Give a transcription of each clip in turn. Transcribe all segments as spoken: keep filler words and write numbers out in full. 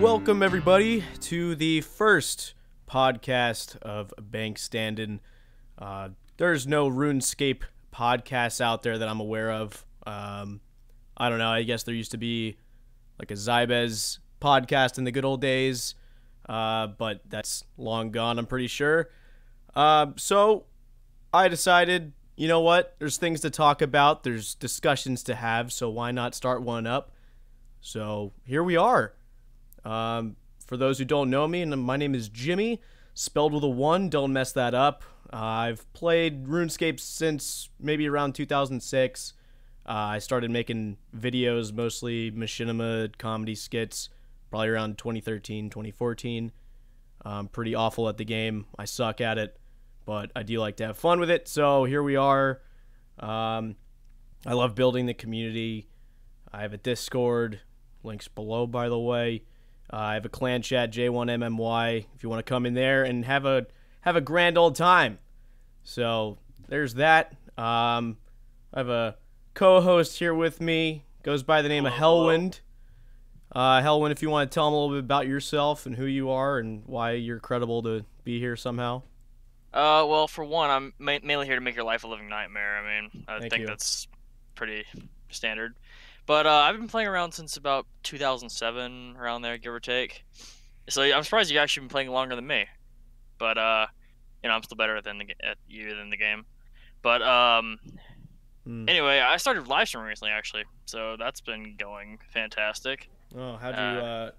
Welcome, everybody, to the first podcast of Bank Standin'. Uh, there's no RuneScape podcasts out there that I'm aware of. Um, I don't know. I guess there used to be like a Zybez podcast in the good old days, uh, but that's long gone, I'm pretty sure. Uh, so I decided, you know what? There's things to talk about. There's discussions to have, so why not start one up? So here we are. Um, for those who don't know me, and my name is Jimmy, spelled with a one, don't mess that up. Uh, I've played RuneScape since maybe around two thousand six. Uh, I started making videos, mostly machinima comedy skits, probably around twenty thirteen, twenty fourteen. I'm pretty awful at the game. I suck at it, but I do like to have fun with it. So here we are. Um, I love building the community. I have a Discord, links below, by the way. Uh, I have a clan chat, J one M M Y, if you want to come in there and have a have a grand old time. So there's that. Um, I have a co-host here with me, goes by the name of Hellwind. Uh, Hellwind, if you want to tell him a little bit about yourself and who you are and why you're credible to be here somehow. Uh, well, for one, I'm ma mainly here to make your life a living nightmare. I mean, I Thank think you. that's pretty standard. But uh, I've been playing around since about two thousand seven, around there, give or take. So I'm surprised you actually been playing longer than me. But uh, you know, I'm still better than the, at you than the game. But um, mm. anyway, I started live streaming recently, actually. So that's been going fantastic. Oh, how'd you uh, uh,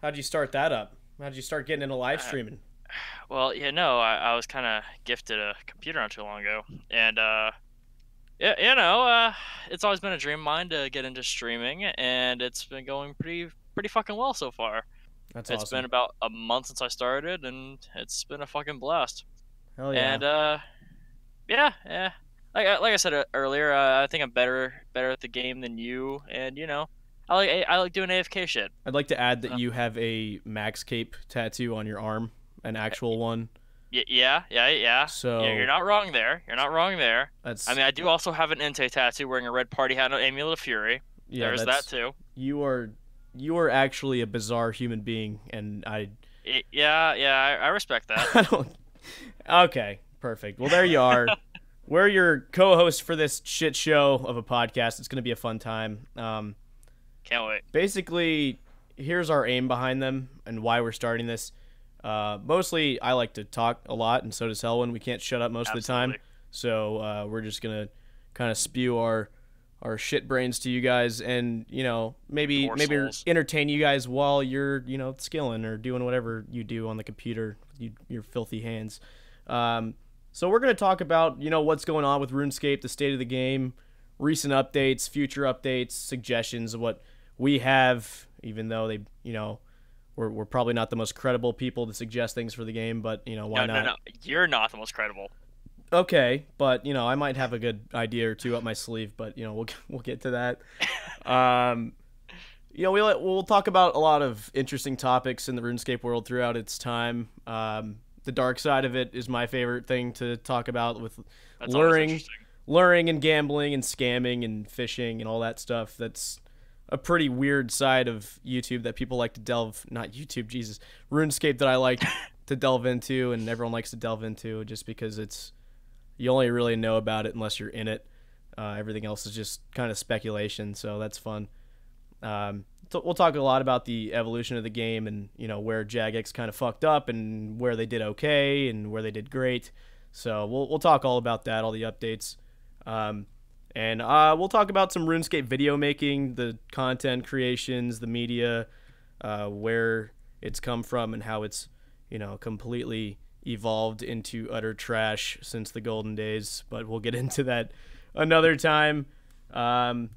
how'd you start that up? How'd you start getting into live streaming? Uh, well, you know, I, I was kind of gifted a computer not too long ago, and. Uh, Yeah, you know, uh, it's always been a dream of mine to get into streaming, and it's been going pretty, pretty fucking well so far. That's awesome. It's been about a month since I started, and it's been a fucking blast. Hell yeah! And uh, yeah, yeah. Like, like I said earlier, uh, I think I'm better, better at the game than you, and you know, I like, I like doing A F K shit. I'd like to add that uh, you have a Max Cape tattoo on your arm, an actual one. Yeah, yeah, yeah. So yeah, you're not wrong there. You're not wrong there. That's, I mean, I do also have an Entei tattoo wearing a red party hat on Amulet of Fury. Yeah, there's that too. You are, you are actually a bizarre human being, and I. It, yeah, yeah, I, I respect that. I don't. Okay, perfect. Well, there you are. We're your co-host for this shit show of a podcast. It's gonna be a fun time. Um, Can't wait. Basically, here's our aim behind them and why we're starting this. Uh, mostly, I like to talk a lot, and so does Hellwind. We can't shut up most Absolutely. of the time, so uh, we're just gonna kind of spew our our shit brains to you guys, and you know, maybe More maybe souls. entertain you guys while you're you know skilling or doing whatever you do on the computer, you, your filthy hands. Um, so we're gonna talk about you know what's going on with RuneScape, the state of the game, recent updates, future updates, suggestions of what we have, even though they you know. We're, we're probably not the most credible people to suggest things for the game, but, you know, why no, not? No, no, you're not the most credible. Okay, but, you know, I might have a good idea or two up my sleeve, but, you know, we'll, we'll get to that. um, you know, we'll, we'll talk about a lot of interesting topics in the RuneScape world throughout its time. Um, the dark side of it is my favorite thing to talk about, with That's luring, luring and gambling and scamming and phishing and all that stuff. That's a pretty weird side of YouTube that people like to delve, not YouTube, Jesus, RuneScape that I like to delve into, and everyone likes to delve into, just because it's, you only really know about it unless you're in it. Uh, everything else is just kind of speculation, so that's fun. Um, we'll talk a lot about the evolution of the game, and you know where Jagex kind of fucked up, and where they did okay, and where they did great. So we'll we'll talk all about that, all the updates. Um, And uh, we'll talk about some RuneScape video making, the content creations, the media, uh, where it's come from, and how it's, you know, completely evolved into utter trash since the golden days. But we'll get into that another time. Um,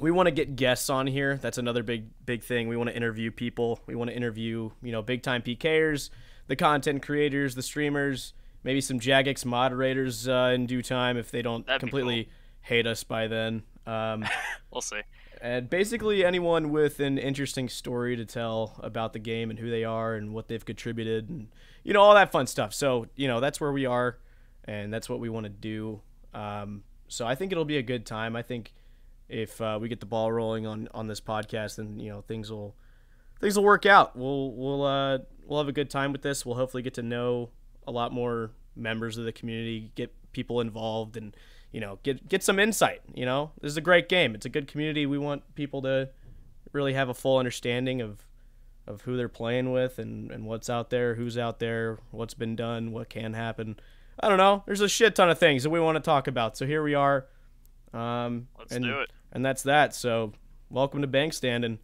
we want to get guests on here. That's another big, big thing. We want to interview people. We want to interview, you know, big-time P Kers, the content creators, the streamers, maybe some Jagex moderators uh, in due time if they don't That'd completely... Cool. hate us by then. Um, we'll see. And basically anyone with an interesting story to tell about the game and who they are and what they've contributed and, you know, all that fun stuff. So, you know, that's where we are, and that's what we want to do. Um, so I think it'll be a good time. I think if uh, we get the ball rolling on, on this podcast, then, you know, things will things will work out. We'll we'll uh, we'll have a good time with this. We'll hopefully get to know a lot more members of the community, get people involved, and you know, get get some insight. You know, this is a great game. It's a good community. We want people to really have a full understanding of of who they're playing with and and what's out there, who's out there, what's been done, what can happen. I don't know. There's a shit ton of things that we want to talk about. So here we are. Um, Let's and, do it. And that's that. So welcome to Bankstand. And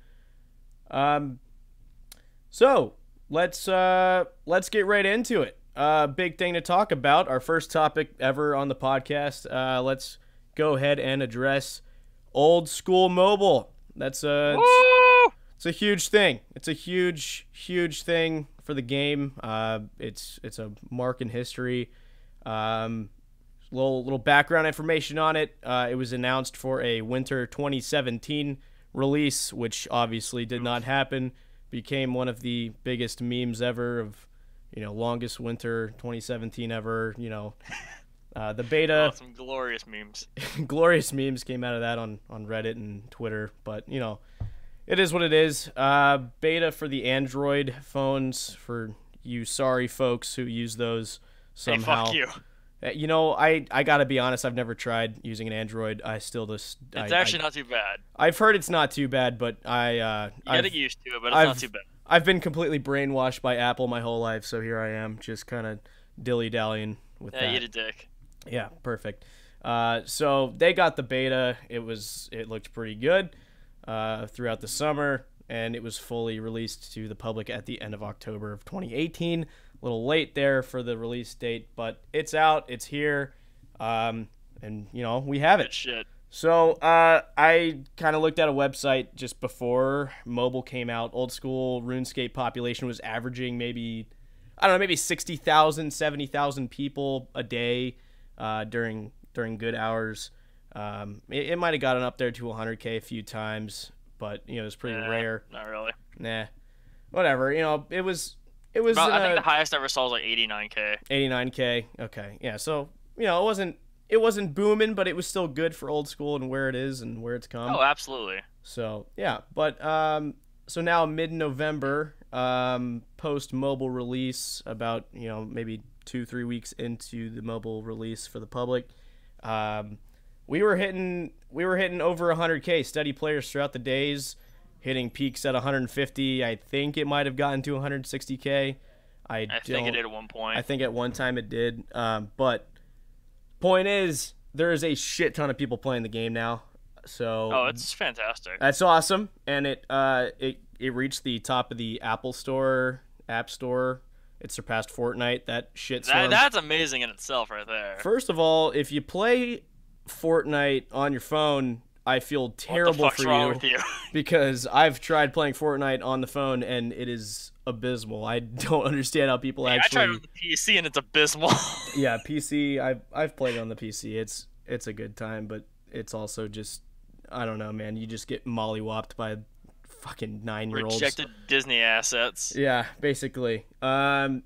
um, so let's uh, let's get right into it. Uh, big thing to talk about. Our first topic ever on the podcast. Uh, let's go ahead and address old school mobile. That's uh, it's, it's a huge thing. It's a huge, huge thing for the game. Uh, it's it's a mark in history. Um, little little background information on it. Uh, it was announced for a winter twenty seventeen release, which obviously did not happen. Became one of the biggest memes ever of, you know, longest winter twenty seventeen ever. You know, uh, the beta. Oh, some glorious memes. Glorious memes came out of that on on Reddit and Twitter. But you know, it is what it is. Uh, beta for the Android phones for you sorry folks who use those. Somehow, hey, fuck you. You know, I, I gotta be honest. I've never tried using an Android. I still just. It's I, actually I, not too bad. I've heard it's not too bad, but I. Uh, you gotta get used to it, but it's I've, not too bad. I've been completely brainwashed by Apple my whole life, so here I am, just kind of dilly dallying with yeah, that. Yeah, you a dick. Yeah, perfect. Uh, so they got the beta. It was it looked pretty good, uh, throughout the summer, and it was fully released to the public at the end of October of twenty eighteen. A little late there for the release date, but it's out, it's here, um, and you know, we have it. Shit. So uh, I kind of looked at a website just before mobile came out. Old school RuneScape population was averaging maybe, I don't know, maybe sixty thousand, seventy thousand people a day uh, during during good hours. Um, it it might have gotten up there to one hundred K a few times, but you know, it was pretty yeah, rare. Not really. Nah, whatever. You know, it was. It was. About, I think a, the highest I ever saw was like eighty-nine K. eighty-nine K. Okay. Yeah. So you know, it wasn't it wasn't booming, but it was still good for old school and where it is and where it's come. Oh, absolutely. So yeah, but um, so now mid-November, um, post mobile release, about you know maybe two three weeks into the mobile release for the public, um, we were hitting we were hitting over one hundred K steady players throughout the days. Hitting peaks at one hundred fifty. I think it might have gotten to one hundred sixty K. I, I don't, think it did at one point. I think at one time it did. Um, but point is, there is a shit ton of people playing the game now. So oh, it's fantastic. That's awesome, and it uh it it reached the top of the Apple Store, App Store. It surpassed Fortnite. That shit. That, that's amazing in itself, right there. First of all, if you play Fortnite on your phone. I feel terrible for you, you because I've tried playing Fortnite on the phone and it is abysmal. I don't understand how people yeah, actually. I tried on the P C and it's abysmal. Yeah, P C. I've I've played on the P C. It's it's a good time, but it's also just I don't know, man. You just get mollywopped by fucking nine year olds. Rejected Disney assets. Yeah, basically. Um,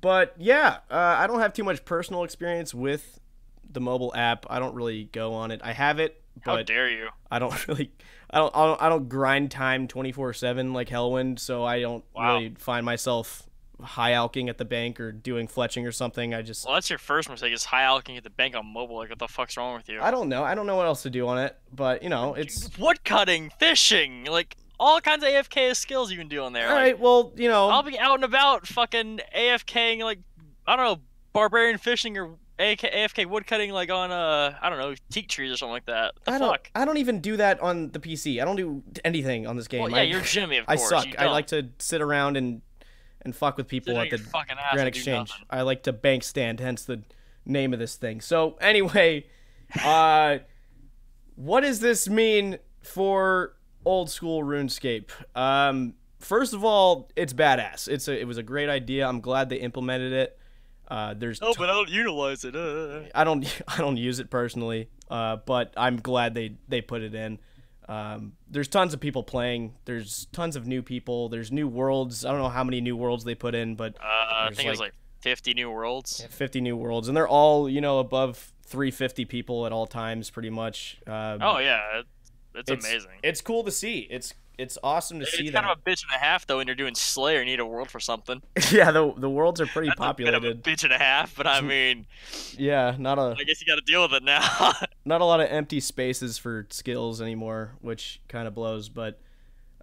but yeah, uh, I don't have too much personal experience with the mobile app. I don't really go on it. I have it. But how dare you? I don't really, I don't, I don't, I don't grind time twenty-four seven like Hellwind, so I don't wow. really find myself high alking at the bank or doing fletching or something. I just well, that's your first mistake is high alking at the bank on mobile. Like, what the fuck's wrong with you? I don't know. I don't know what else to do on it, but you know, it's wood cutting, fishing, like all kinds of A F K skills you can do on there. All like, right, well, you know, I'll be out and about, fucking AFKing, like I don't know, barbarian fishing or. A F K woodcutting like on uh I don't know teak trees or something like that. The I don't. Fuck? I don't even do that on the P C. I don't do anything on this game. Well, yeah, I, you're Jimmy. Of course. I suck. You I don't. like to sit around and and fuck with people at the Grand Exchange. I like to bank stand, hence the name of this thing. So anyway, uh, what does this mean for old school RuneScape? Um, first of all, it's badass. It's a it was a great idea. I'm glad they implemented it. Uh, there's oh, but I don't utilize it. Uh. I don't. I don't use it personally. Uh, but I'm glad they they put it in. Um, there's tons of people playing. There's tons of new people. There's new worlds. I don't know how many new worlds they put in, but uh, I think like, it was like fifty new worlds. Yeah, fifty new worlds, and they're all you know above three hundred fifty people at all times, pretty much. Um, oh yeah, it's, it's amazing. It's cool to see. It's it's awesome to it's see that. It's kind them. of a bitch and a half, though, when you're doing Slayer, you need a world for something. Yeah, the the worlds are pretty That's populated. A bit of a bitch and a half, but I mean... yeah, not a... I guess you gotta deal with it now. Not a lot of empty spaces for skills anymore, which kind of blows, but...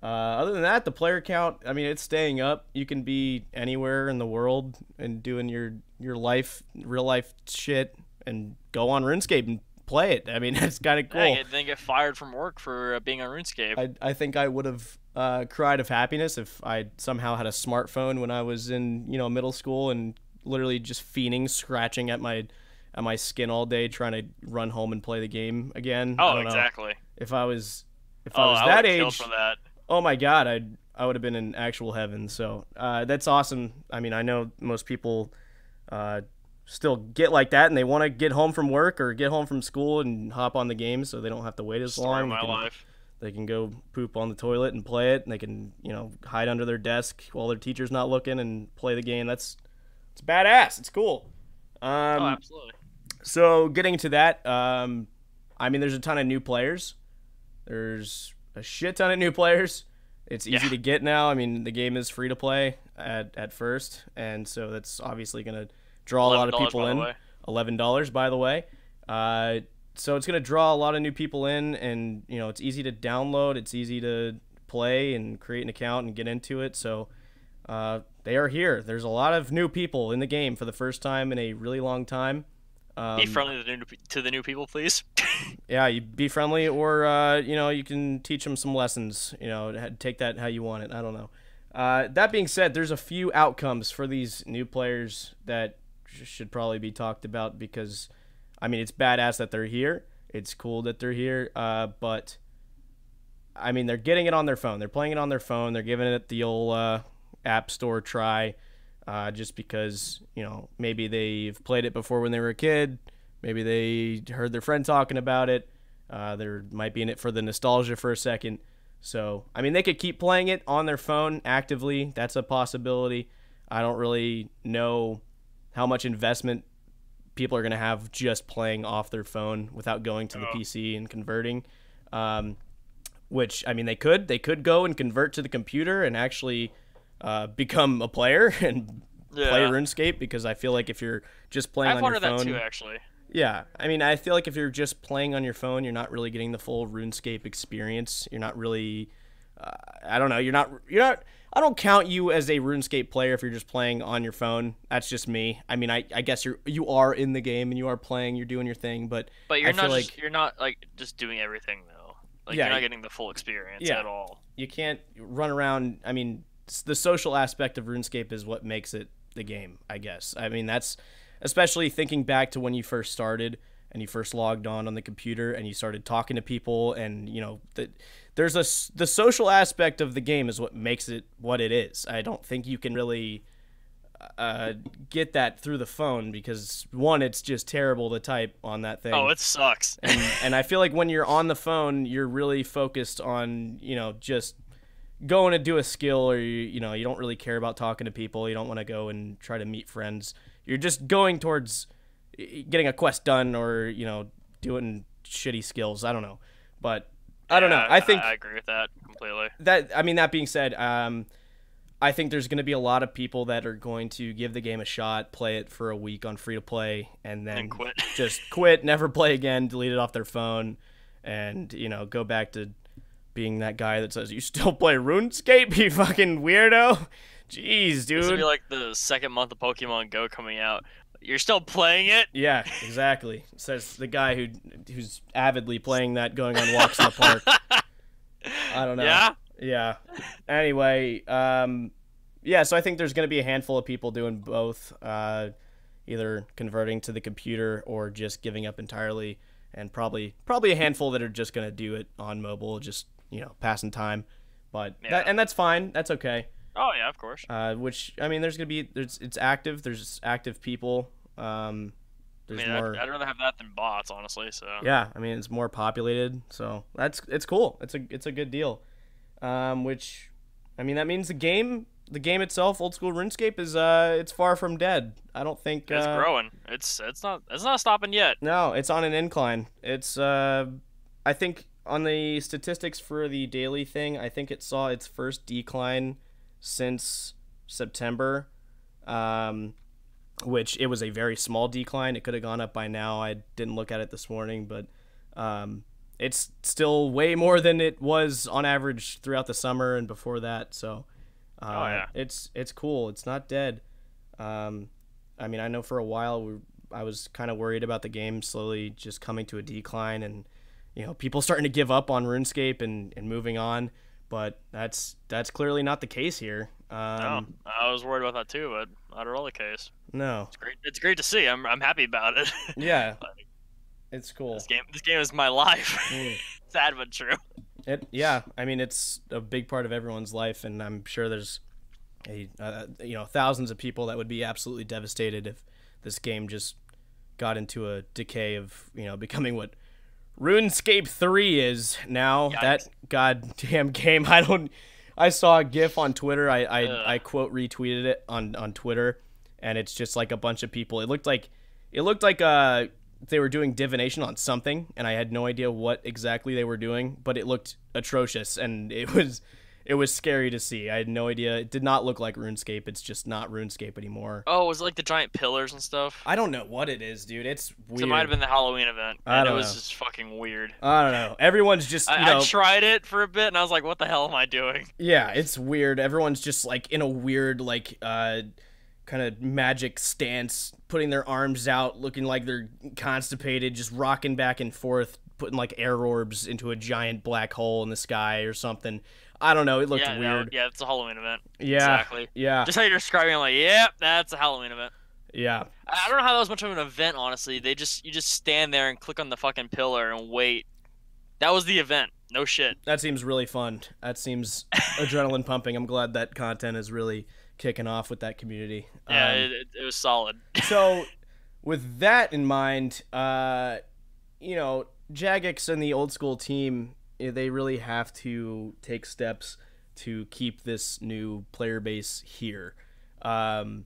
Uh, other than that, the player count, I mean, it's staying up. You can be anywhere in the world and doing your, your life, real-life shit, and go on RuneScape and play it. I mean, it's kind of cool. Yeah, I didn't get fired from work for uh, being on RuneScape. I, I think I would have uh, cried of happiness if I somehow had a smartphone when I was in, you know, middle school and literally just fiending, scratching at my at my skin all day, trying to run home and play the game again. Oh, I don't exactly. Know. If I was, if oh, I was I that age, for that. Oh my God, I I would have been in actual heaven. So uh, that's awesome. I mean, I know most people. Uh, still get like that, and they want to get home from work or get home from school and hop on the game so they don't have to wait as Story long. Of my they, can, life. They can go poop on the toilet and play it, and they can, you know, hide under their desk while their teacher's not looking and play the game. That's it's badass. It's cool. Um, oh, absolutely. So getting to that, um, I mean, there's a ton of new players. There's a shit ton of new players. It's easy yeah. to get now. I mean, the game is free to play at, at first, and so that's obviously going to draw a lot of people in. eleven dollars, by the way. Uh, so it's going to draw a lot of new people in, and you know it's easy to download. It's easy to play and create an account and get into it. So uh, they are here. There's a lot of new people in the game for the first time in a really long time. Um, be friendly to the new, to the new people, please. Yeah, you be friendly, or uh, you know you can teach them some lessons. You know, take that how you want it. I don't know. Uh, that being said, there's a few outcomes for these new players that should probably be talked about because, I mean, it's badass that they're here. It's cool that they're here, uh, but, I mean, they're getting it on their phone. They're playing it on their phone. They're giving it the old uh, App Store try uh, just because, you know, maybe they've played it before when they were a kid. Maybe they heard their friend talking about it. Uh, they might be in it for the nostalgia for a second. So, I mean, they could keep playing it on their phone actively. That's a possibility. I don't really know how much investment people are going to have just playing off their phone without going to the oh. P C and converting, um, which, I mean, they could. They could go and convert to the computer and actually uh, become a player and yeah. play RuneScape, because I feel like if you're just playing I've on your phone... I've wondered that too, actually. Yeah. I mean, I feel like if you're just playing on your phone, you're not really getting the full RuneScape experience. You're not really... Uh, I don't know. You're not... You're not... I don't count you as a RuneScape player if you're just playing on your phone. That's just me. I mean, I, I guess you're you are in the game and you are playing, you're doing your thing, but but you're I not just, like you're not like just doing everything though. Like yeah, you're not getting the full experience yeah. at all. You can't run around. I mean, the social aspect of RuneScape is what makes it the game, I guess. I mean, that's especially thinking back to when you first started and you first logged on on the computer and you started talking to people, and you know that there's a the social aspect of the game is what makes it what it is. I don't think you can really uh, get that through the phone because, one, it's just terrible to type on that thing. Oh, it sucks. and, and I feel like when you're on the phone, you're really focused on, you know, just going to do a skill, or you, you know, you don't really care about talking to people. You don't want to go and try to meet friends. You're just going towards getting a quest done, or you know, doing shitty skills. I don't know, but I don't yeah, know. I think I agree with that completely. That I mean, that being said, um, I think there's going to be a lot of people that are going to give the game a shot, play it for a week on free to play, and then and quit. just quit, never play again, delete it off their phone, and you know, go back to being that guy that says you still play RuneScape, you fucking weirdo. Jeez, dude. This would be like the second month of Pokemon Go coming out. You're still playing it? Yeah, exactly. Says the guy who who's avidly playing that, going on walks in the park. I don't know. Yeah? Yeah. Anyway, um, yeah, so I think there's going to be a handful of people doing both, uh, either converting to the computer or just giving up entirely, and probably probably a handful that are just going to do it on mobile, just, you know, passing time. But yeah. that, And that's fine. That's okay. Oh yeah, of course. Uh, which I mean, there's gonna be there's it's active. There's active people. Um, there's I mean, more. I'd, I'd rather have that than bots, honestly. So yeah, I mean, it's more populated, so that's it's cool. It's a it's a good deal. Um, which, I mean, that means the game the game itself, old school RuneScape, is uh it's far from dead. I don't think it's uh, growing. It's it's not it's not stopping yet. No, it's on an incline. It's uh, I think on the statistics for the daily thing, I think it saw its first decline since September, um, which it was a very small decline. It could have gone up by now. I didn't look at it this morning, but um, it's still way more than it was on average throughout the summer and before that. So uh, oh, yeah. it's it's cool. It's not dead. Um, I mean, I know for a while we, I was kind of worried about the game slowly just coming to a decline and, you know, people starting to give up on RuneScape and, and moving on. But that's that's clearly not the case here. Um, no, I was worried about that too, but not at all the case. No, it's great. It's great to see. I'm I'm happy about it. Yeah, like, it's cool. This game, this game is my life. Mm. Sad but true. It yeah. I mean, it's a big part of everyone's life, and I'm sure there's a uh, you know thousands of people that would be absolutely devastated if this game just got into a decay of you know becoming what RuneScape three is now. Yikes. That goddamn game. I don't. I saw a GIF on Twitter. I I, I quote retweeted it on, on Twitter, and it's just like a bunch of people. It looked like it looked like uh they were doing divination on something, and I had no idea what exactly they were doing, but it looked atrocious, and it was it was scary to see. I had no idea. It did not look like RuneScape. It's just not RuneScape anymore. Oh, was it like the giant pillars and stuff? I don't know what it is, dude. It's weird. It might have been the Halloween event. I don't know. It was just fucking weird. I don't know. Everyone's just, you know, I, I tried it for a bit, and I was like, what the hell am I doing? Yeah, it's weird. Everyone's just, like, in a weird, like, uh, kind of magic stance, putting their arms out, looking like they're constipated, just rocking back and forth, putting, like, air orbs into a giant black hole in the sky or something. I don't know. It looked yeah, weird. No, yeah, it's a Halloween event. Yeah, exactly. Yeah. Just how you're describing it, I'm like, yep, that's a Halloween event. Yeah. I don't know how that was much of an event, honestly. They just you just stand there and click on the fucking pillar and wait. That was the event. No shit. That seems really fun. That seems adrenaline pumping. I'm glad that content is really kicking off with that community. Yeah, um, it, it was solid. So, with that in mind, uh, you know, Jagex and the old school team, they really have to take steps to keep this new player base here. Um,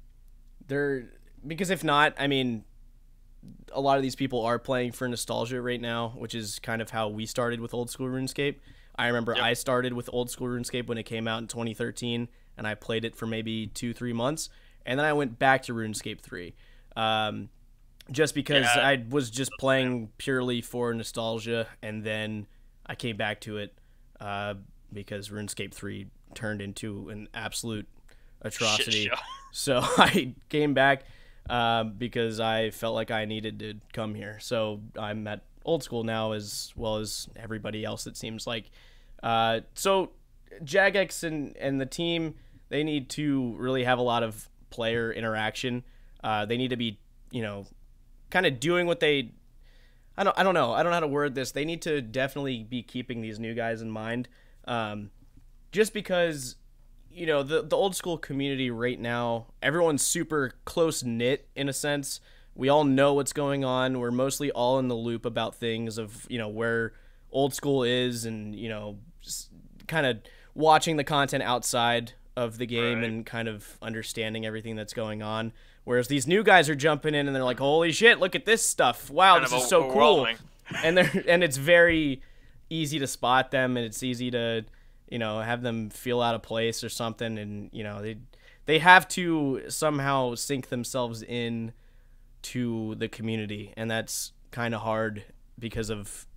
they're because if not, I mean, a lot of these people are playing for nostalgia right now, which is kind of how we started with old school RuneScape. I remember yep. I started with old school RuneScape when it came out in twenty thirteen, and I played it for maybe two, three months, and then I went back to RuneScape three. Um, just because yeah. I was just playing purely for nostalgia, and then I came back to it uh, because RuneScape three turned into an absolute atrocity. So I came back uh, because I felt like I needed to come here. So I'm at old school now, as well as everybody else, it seems like. Uh, so Jagex and, and the team, they need to really have a lot of player interaction. Uh, they need to be, you know, kind of doing what they... I don't, I don't know. I don't know how to word this. They need to definitely be keeping these new guys in mind. Um, just because, you know, the, the old school community right now, everyone's super close-knit in a sense. We all know what's going on. We're mostly all in the loop about things of, you know, where old school is and, you know, just kind of watching the content outside of the game right. and kind of understanding everything that's going on. Whereas these new guys are jumping in and they're like, holy shit, look at this stuff. Wow, this is so cool. And they're and it's very easy to spot them, and it's easy to, you know, have them feel out of place or something. And, you know, they they have to somehow sink themselves in to the community. And that's kind of hard because of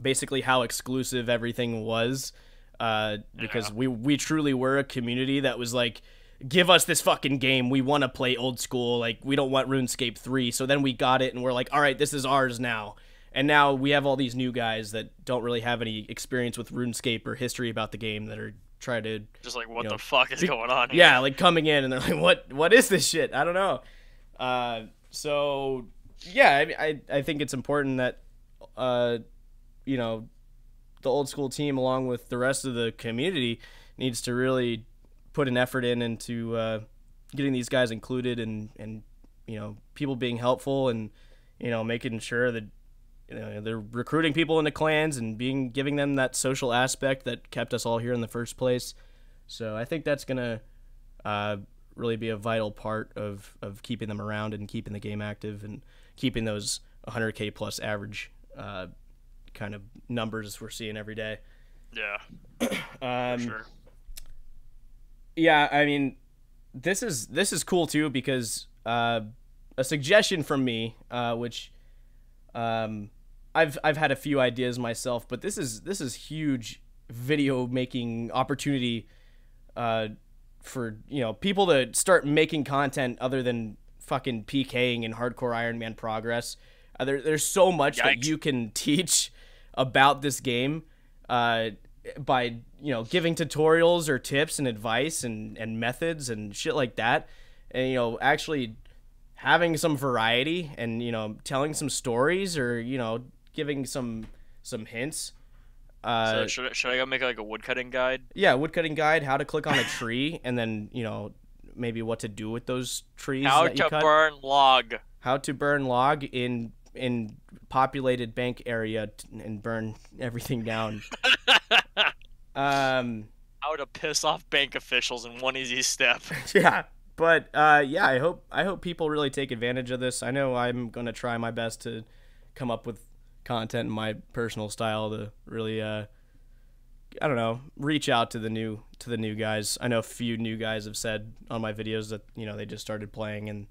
basically how exclusive everything was. Uh, because yeah. we, we truly were a community that was like, give us this fucking game. We want to play old school. Like, we don't want RuneScape three. So then we got it, and we're like, all right, this is ours now. And now we have all these new guys that don't really have any experience with RuneScape or history about the game that are trying to... Just like, what you know, the fuck is going on here? Yeah, like, coming in, and they're like, what? What is this shit? I don't know. Uh, so, yeah, I, I, I think it's important that, uh, you know, the old school team, along with the rest of the community, needs to really... put an effort in into uh, getting these guys included and, and, you know, people being helpful and, you know, making sure that, you know, they're recruiting people into clans and being giving them that social aspect that kept us all here in the first place. So I think that's going to uh, really be a vital part of, of keeping them around and keeping the game active and keeping those one hundred K plus average uh, kind of numbers we're seeing every day. Yeah. um, for sure. Yeah, I mean, this is this is cool too, because uh, a suggestion from me, uh, which um, I've I've had a few ideas myself, but this is this is huge video making opportunity uh, for you know people to start making content other than fucking PKing and hardcore Ironman progress. Uh, there, there's so much Yikes. that you can teach about this game uh, by you know giving tutorials or tips and advice and and methods and shit like that, and you know actually having some variety and you know telling some stories or you know giving some some hints. Uh, so should I, should I go make like a woodcutting guide? Yeah, woodcutting guide. How to click on a tree and then you know. Maybe what to do with those trees. How that you to cut. burn log. How to burn log in in populated bank area and burn everything down. um, how to piss off bank officials in one easy step. Yeah, but uh, yeah, I hope I hope people really take advantage of this. I know I'm gonna try my best to come up with content in my personal style to really. Uh, I don't know, reach out to the new to the new guys. I know a few new guys have said on my videos that, you know, they just started playing and,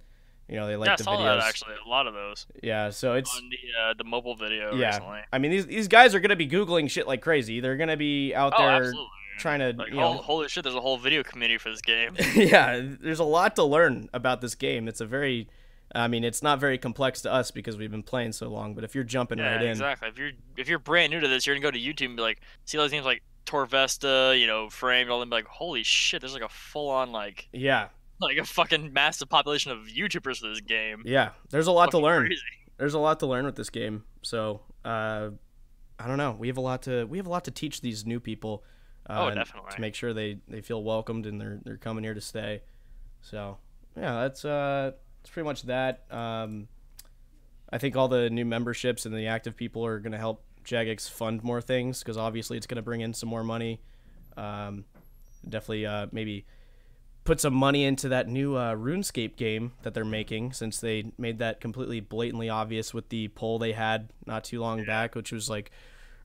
you know, they like yeah, the videos. Yeah, I saw that actually, a lot of those. Yeah, so it's... On the, uh, the mobile video yeah. recently. I mean, these, these guys are going to be Googling shit like crazy. They're going to be out oh, there absolutely. trying to... Like, you know, holy shit, there's a whole video community for this game. Yeah, there's a lot to learn about this game. It's a very... I mean, it's not very complex to us because we've been playing so long, but if you're jumping yeah, right in... exactly. If you're, if you're brand new to this, you're going to go to YouTube and be like, see all these names like Torvesta, you know, Framed, all them, be like, holy shit, there's like a full-on, like... Yeah. Like a fucking massive population of YouTubers for this game. Yeah, there's a lot it's to learn. Crazy. There's a lot to learn with this game, so... Uh, I don't know. We have a lot to we have a lot to teach these new people. Uh, oh, definitely. To make sure they, they feel welcomed and they're, they're coming here to stay. So, yeah, that's... Uh, It's pretty much that. Um, I think all the new memberships and the active people are going to help Jagex fund more things because obviously it's going to bring in some more money. Um, definitely uh, maybe put some money into that new uh, RuneScape game that they're making, since they made that completely blatantly obvious with the poll they had not too long back, which was like,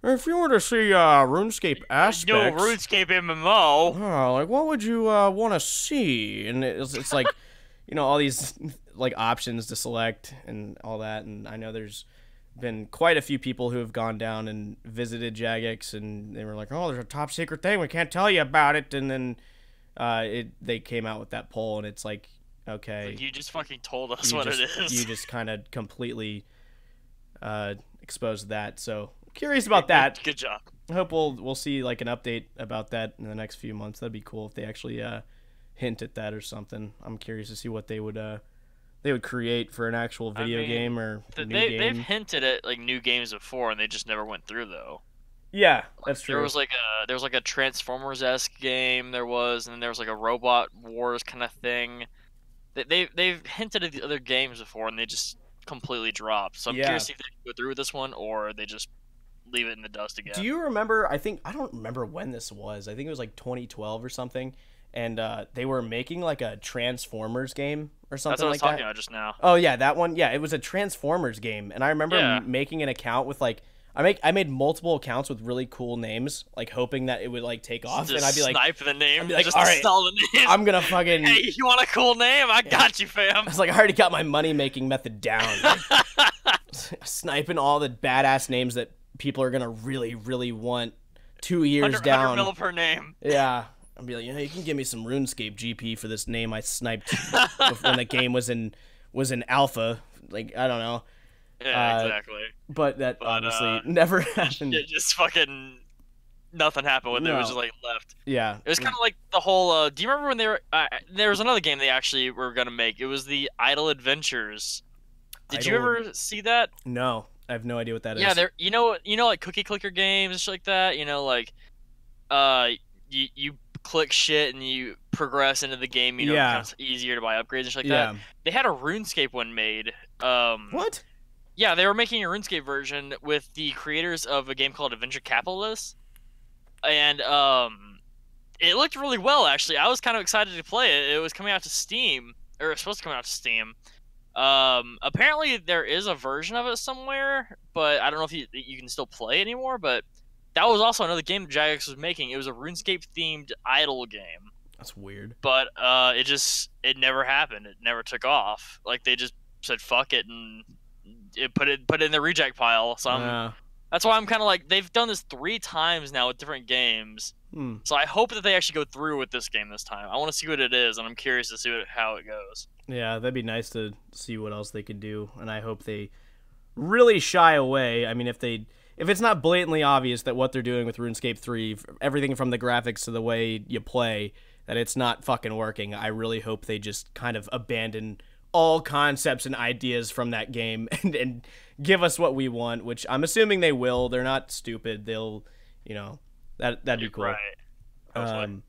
if you were to see uh, RuneScape aspects... No, RuneScape M M O. Uh, like, what would you uh, want to see? And it's, it's like... you know, all these like options to select and all that. And I know there's been quite a few people who have gone down and visited Jagex and they were like, oh, there's a top secret thing. We can't tell you about it. And then uh, it they came out with that poll and it's like, okay. Like you just fucking told us what just, it is. You just kind of completely uh, exposed that. So curious about that. Good, good job. I hope we'll, we'll see like an update about that in the next few months. That'd be cool if they actually... Uh, hint at that or something. I'm curious to see what they would uh they would create for an actual video I mean, game or the, new they, game. They've hinted at like new games before and they just never went through though. Yeah, like, that's true. There was like a there was like a Transformers-esque game there was, and then there was like a Robot Wars kind of thing. They, they they've hinted at the other games before and they just completely dropped. So I'm yeah. curious if they can go through with this one or they just leave it in the dust again. Do you remember? I think I don't remember when this was. I think it was like twenty twelve or something. And uh, they were making like a Transformers game or something like that. That's what I was talking about just now. Oh yeah, that one. Yeah, it was a Transformers game, and I remember yeah. making an account with like I make I made multiple accounts with really cool names, like hoping that it would like take off. Just and I'd be like, snipe the name. I'd be like, just all right, the name. I'm gonna fucking. Hey, you want a cool name? I yeah. got you, fam. I was like, I already got my money making method down. Sniping all the badass names that people are gonna really, really want. Two years one hundred, down. one hundred mil per name. Yeah. I'd be like, you know, you can give me some RuneScape G P for this name I sniped when the game was in was in alpha. Like, I don't know. Yeah, uh, exactly. But that but, obviously uh, never happened. It just fucking nothing happened with no. it. It was just like left. Yeah. It was kind of like the whole. Uh, do you remember when they were? Uh, there was another game they actually were gonna make. It was the Idle Adventures. Did Idle... you ever see that? No, I have no idea what that yeah, is. Yeah, you know, you know, like cookie clicker games and shit like that. You know, like, uh, you you. click shit and you progress into the game, you know, yeah. it becomes easier to buy upgrades and shit like yeah. that. They had a RuneScape one made. Um, what? Yeah, they were making a RuneScape version with the creators of a game called Adventure Capitalist. And um, it looked really well, actually. I was kind of excited to play it. It was coming out to Steam, or it was supposed to come out to Steam. Um, apparently there is a version of it somewhere, but I don't know if you, you can still play anymore, but that was also another game Jagex was making. It was a RuneScape-themed idol game. That's weird. But uh, it just, it never happened. It never took off. Like, they just said, fuck it, and it put it put it in the reject pile. So I'm, yeah. That's why I'm kind of like, they've done this three times now with different games. Hmm. So I hope that they actually go through with this game this time. I want to see what it is, and I'm curious to see what, how it goes. Yeah, that'd be nice to see what else they could do, and I hope they really shy away. I mean, if they if it's not blatantly obvious that what they're doing with RuneScape three, everything from the graphics to the way you play, that it's not fucking working, I really hope they just kind of abandon all concepts and ideas from that game and, and give us what we want, which I'm assuming they will. They're not stupid. They'll, you know, that, that'd be cool. Right. Um,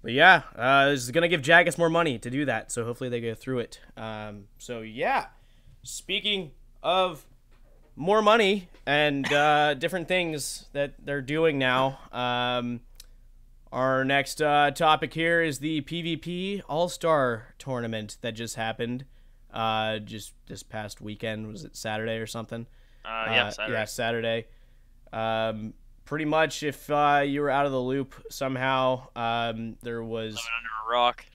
but yeah, uh, this is going to give Jagex more money to do that, so hopefully they go through it. Um, so yeah, speaking of more money and uh, different things that they're doing now, um, our next uh, topic here is the PvP All-Star Tournament that just happened uh, just this past weekend. Was it Saturday or something? Uh, yeah, uh, Saturday. Yeah, Saturday. Um, pretty much, if uh, you were out of the loop somehow, um, there was... Living under a rock.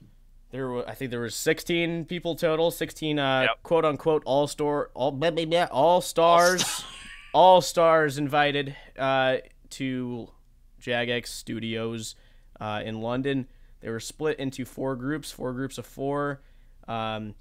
There were, I think there were sixteen people total, sixteen uh, yep. quote-unquote all-star, all, blah, blah, blah, all-stars, all-stars invited uh, to Jagex Studios. Uh, in London, they were split into four groups, four groups of four. Um,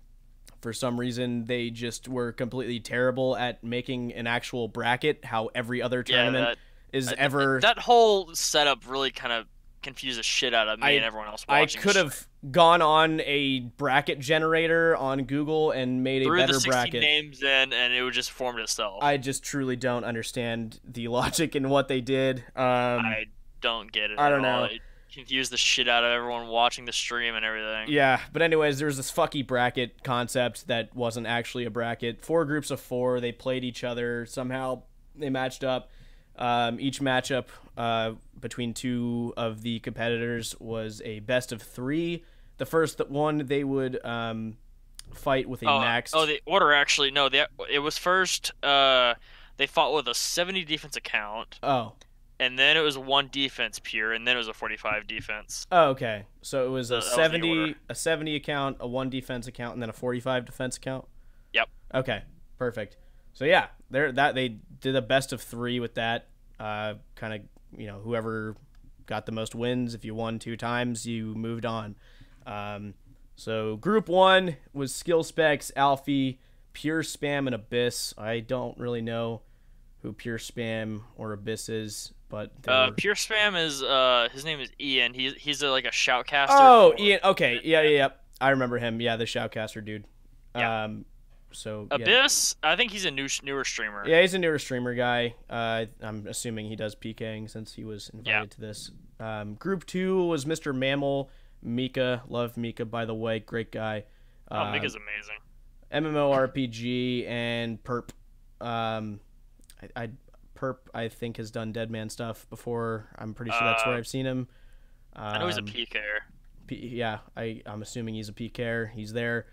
for some reason, they just were completely terrible at making an actual bracket, how every other tournament yeah, that, is that, ever... That whole setup really kind of confused the shit out of me I, and everyone else watching. I could have gone on a bracket generator on Google and made a better the bracket. Names in, and it would just form itself. I just truly don't understand the logic in what they did. Um, I don't get it I don't all. know. It, confuse the shit out of everyone watching the stream and everything. Yeah, but anyways, there was this fucky bracket concept that wasn't actually a bracket. Four groups of four, they played each other. Somehow they matched up. Um, each matchup uh, between two of the competitors was a best of three. The first one, they would um, fight with a oh, max. Oh, the order actually, no, they, it was first, uh, they fought with a seventy defense account. Oh. And then it was one defense pure, and then it was a forty-five defense. Oh, okay. So it was a seventy, a seventy account, a one defense account, and then a forty-five defense account. Yep. Okay. Perfect. So yeah, there that they did a best of three with that. Uh, kind of, you know, whoever got the most wins. If you won two times, you moved on. Um, so group one was Skill Specs, Alfie, Pure Spam, and Abyss. I don't really know who Pure Spam or Abyss is. But uh, were... Pure Spam is uh his name is Ian. He's he's a, like a shoutcaster. Oh, for... Ian. Okay, yeah, yeah, yeah. I remember him. Yeah, the shoutcaster dude. Yeah. Um, so Abyss. Yeah. I think he's a new newer streamer. Yeah, he's a newer streamer guy. Uh, I'm assuming he does PKing since he was invited yeah. to this. Um, group two was Mister Mammal, Mika. Love Mika, by the way. Great guy. Oh, um, Mika's amazing. MMORPG and Perp. Um, I. I Perp, I think, has done Deadman stuff before. I'm pretty sure that's uh, where I've seen him. Um, I know he's a PKer. P- yeah, I, I'm assuming he's a PKer. He's there.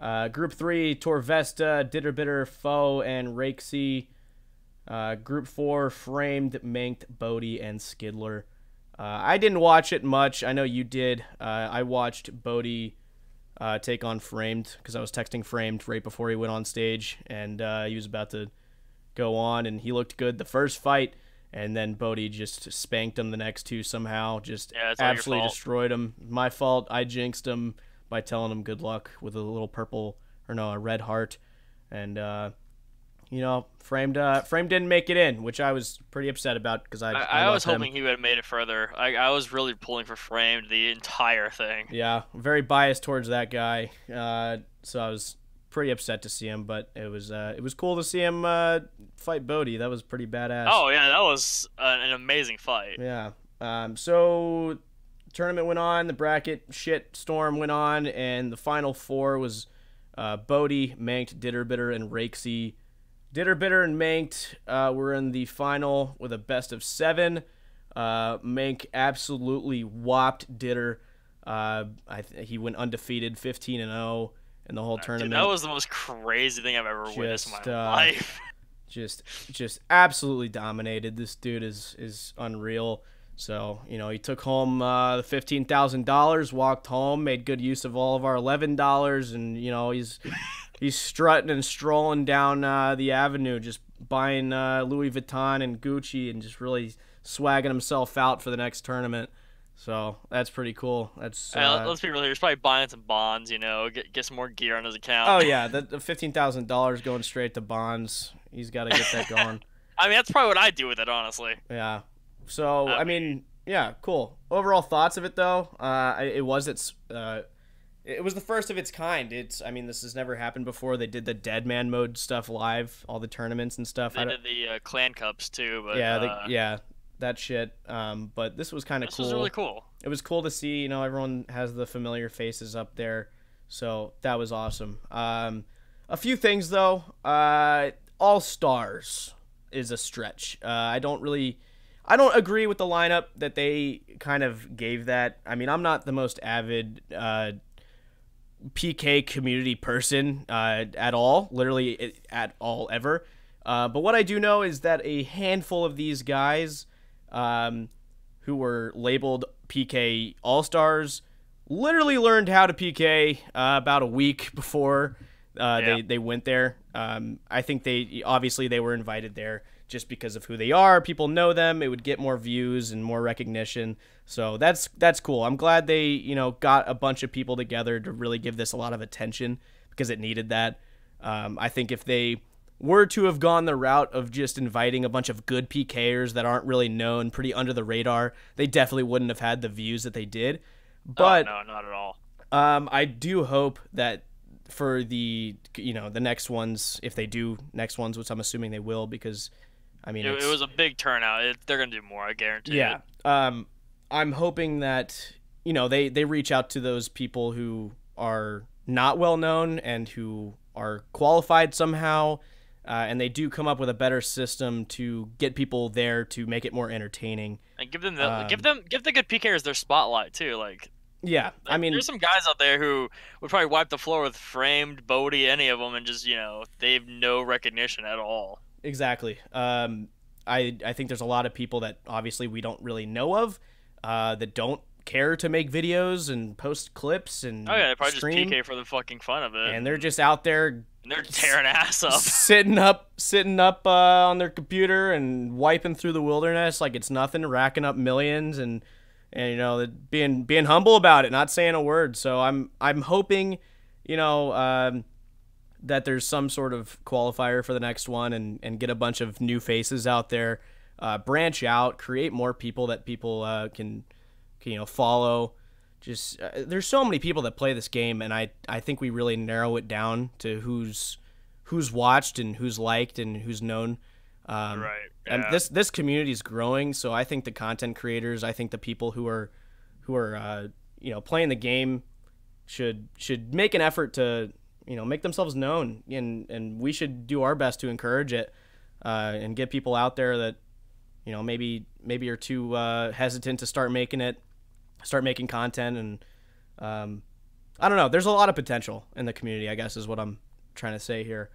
Uh, group three, Torvesta, Ditterbitter, Foe, and Rakesy. Uh, group four, Framed, Manked, Bodhi, and Skidler. Uh, I didn't watch it much. I know you did. Uh, I watched Bodhi uh, take on Framed because I was texting Framed right before he went on stage, and uh, he was about to go on, and he looked good the first fight, and then Bodhi just spanked him the next two somehow. Just yeah, absolutely destroyed him. My fault. I jinxed him by telling him good luck with a little purple, or no, a red heart. And uh, you know, framed uh, framed didn't make it in, which I was pretty upset about because I I, I, I was hoping him. he would have made it further. I, I was really pulling for Framed the entire thing. Yeah, very biased towards that guy. Uh, so I was pretty upset to see him, but it was uh, it was cool to see him uh, fight Bodhi. That was pretty badass. Oh yeah, that was an amazing fight. Yeah. Um, so tournament went on, the bracket shit storm went on, and the final four was uh, Bodhi, Manked, Ditterbitter, and Rakesy. Ditterbitter and Manked uh, were in the final with a best of seven. Uh, Mank absolutely whopped Ditter. Uh, I th- he went undefeated, fifteen and oh. in the whole tournament. Dude, that was the most crazy thing I've ever just, witnessed in my uh, life. just just absolutely dominated. This dude is is unreal. So, you know, he took home uh, the fifteen thousand dollars, walked home, made good use of all of our eleven dollars, and, you know, he's he's strutting and strolling down uh, the avenue, just buying uh, Louis Vuitton and Gucci and just really swagging himself out for the next tournament. So that's pretty cool. That's uh, uh, let's be real here. He's probably buying some bonds, you know, get get some more gear on his account. Oh yeah, the, the fifteen thousand dollars going straight to bonds. He's got to get that going. I mean, that's probably what I do with it, honestly. Yeah. So I, I mean, mean, yeah, cool. Overall thoughts of it though, uh, it was its, uh, it was the first of its kind. It's, I mean, this has never happened before. They did the dead man mode stuff live, all the tournaments and stuff. They I did the uh, clan cups too, but yeah, uh, they, yeah. that shit. Um, but this was kind of cool. This was really cool. It was cool to see, you know, everyone has the familiar faces up there. So that was awesome. Um, a few things though, uh, all stars is a stretch. Uh, I don't really, I don't agree with the lineup that they kind of gave that. I mean, I'm not the most avid, uh, P K community person, uh, at all, literally at all ever. Uh, but what I do know is that a handful of these guys, um, who were labeled P K All-Stars, literally learned how to P K uh, about a week before uh, yeah. they, they went there. Um, I think they obviously they were invited there just because of who they are. People know them. It would get more views and more recognition. So that's that's cool. I'm glad they you know got a bunch of people together to really give this a lot of attention because it needed that. Um, I think if they were to have gone the route of just inviting a bunch of good P Kers that aren't really known, pretty under the radar, they definitely wouldn't have had the views that they did. But oh, no, not at all. Um, I do hope that for the you know the next ones, if they do next ones, which I'm assuming they will, because I mean it, it's, it was a big turnout. It, they're gonna do more, I guarantee. Yeah. It. Um, I'm hoping that you know they they reach out to those people who are not well known and who are qualified somehow. Uh, and they do come up with a better system to get people there to make it more entertaining. And give them the um, give them give the good P Kers their spotlight too. Like yeah, like, I mean, there's some guys out there who would probably wipe the floor with Framed, Bodhi, any of them, and just you know they've no recognition at all. Exactly. Um, I I think there's a lot of people that obviously we don't really know of, uh, that don't care to make videos and post clips and oh yeah, they probably stream. Just P K for the fucking fun of it. And they're just out there. And they're tearing ass up, sitting up, sitting up uh, on their computer and wiping through the wilderness like it's nothing, racking up millions, and and you know being being humble about it, not saying a word. So I'm I'm hoping, you know, um, that there's some sort of qualifier for the next one, and and get a bunch of new faces out there, uh, branch out, create more people that people uh, can, can you know follow. Just uh, there's so many people that play this game, and I I think we really narrow it down to who's who's watched and who's liked and who's known. Um, right. Yeah. And this this community is growing, so I think the content creators, I think the people who are who are uh, you know playing the game should should make an effort to you know make themselves known, and and we should do our best to encourage it uh, and get people out there that you know maybe maybe are too uh, hesitant to start making it. Start making content, and um, I don't know. There's a lot of potential in the community, I guess, is what I'm trying to say here.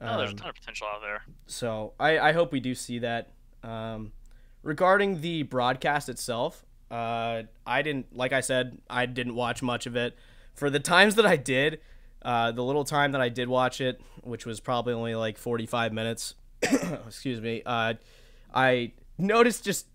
Um, oh, there's a ton of potential out there. So I, I hope we do see that. Um, regarding the broadcast itself, uh, I didn't, like I said, I didn't watch much of it. For the times that I did, uh, the little time that I did watch it, which was probably only like forty-five minutes, excuse me, uh, I noticed just,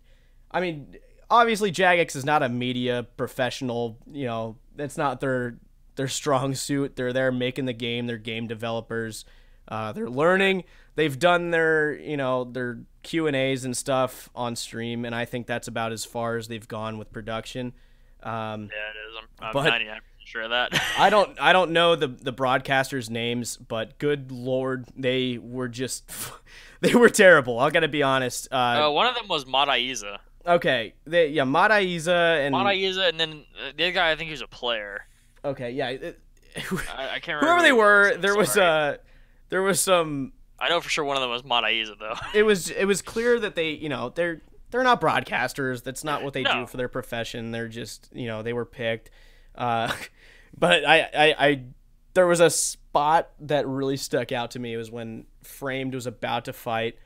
I mean... Obviously, Jagex is not a media professional. You know, that's not their their strong suit. They're there making the game. They're game developers. Uh, they're learning. They've done their you know their Q and A's and stuff on stream, and I think that's about as far as they've gone with production. Um, yeah, it is. I'm ninety-nine percent sure of that. I don't I don't know the the broadcasters' names, but good lord, they were just they were terrible. I gotta be honest. Uh, uh, one of them was Madaiza. Okay, they, yeah, Madaiza and... Madaiza, and then the other guy, I think he was a player. Okay, yeah. It, I, I can't remember. Whoever they were, was, there was uh, there was some... I know for sure one of them was Madaiza, though. It was it was clear that they, you know, they're they're not broadcasters. That's not what they no. do for their profession. They're just, you know, they were picked. Uh, but I, I, I there was a spot that really stuck out to me. It was when Framed was about to fight.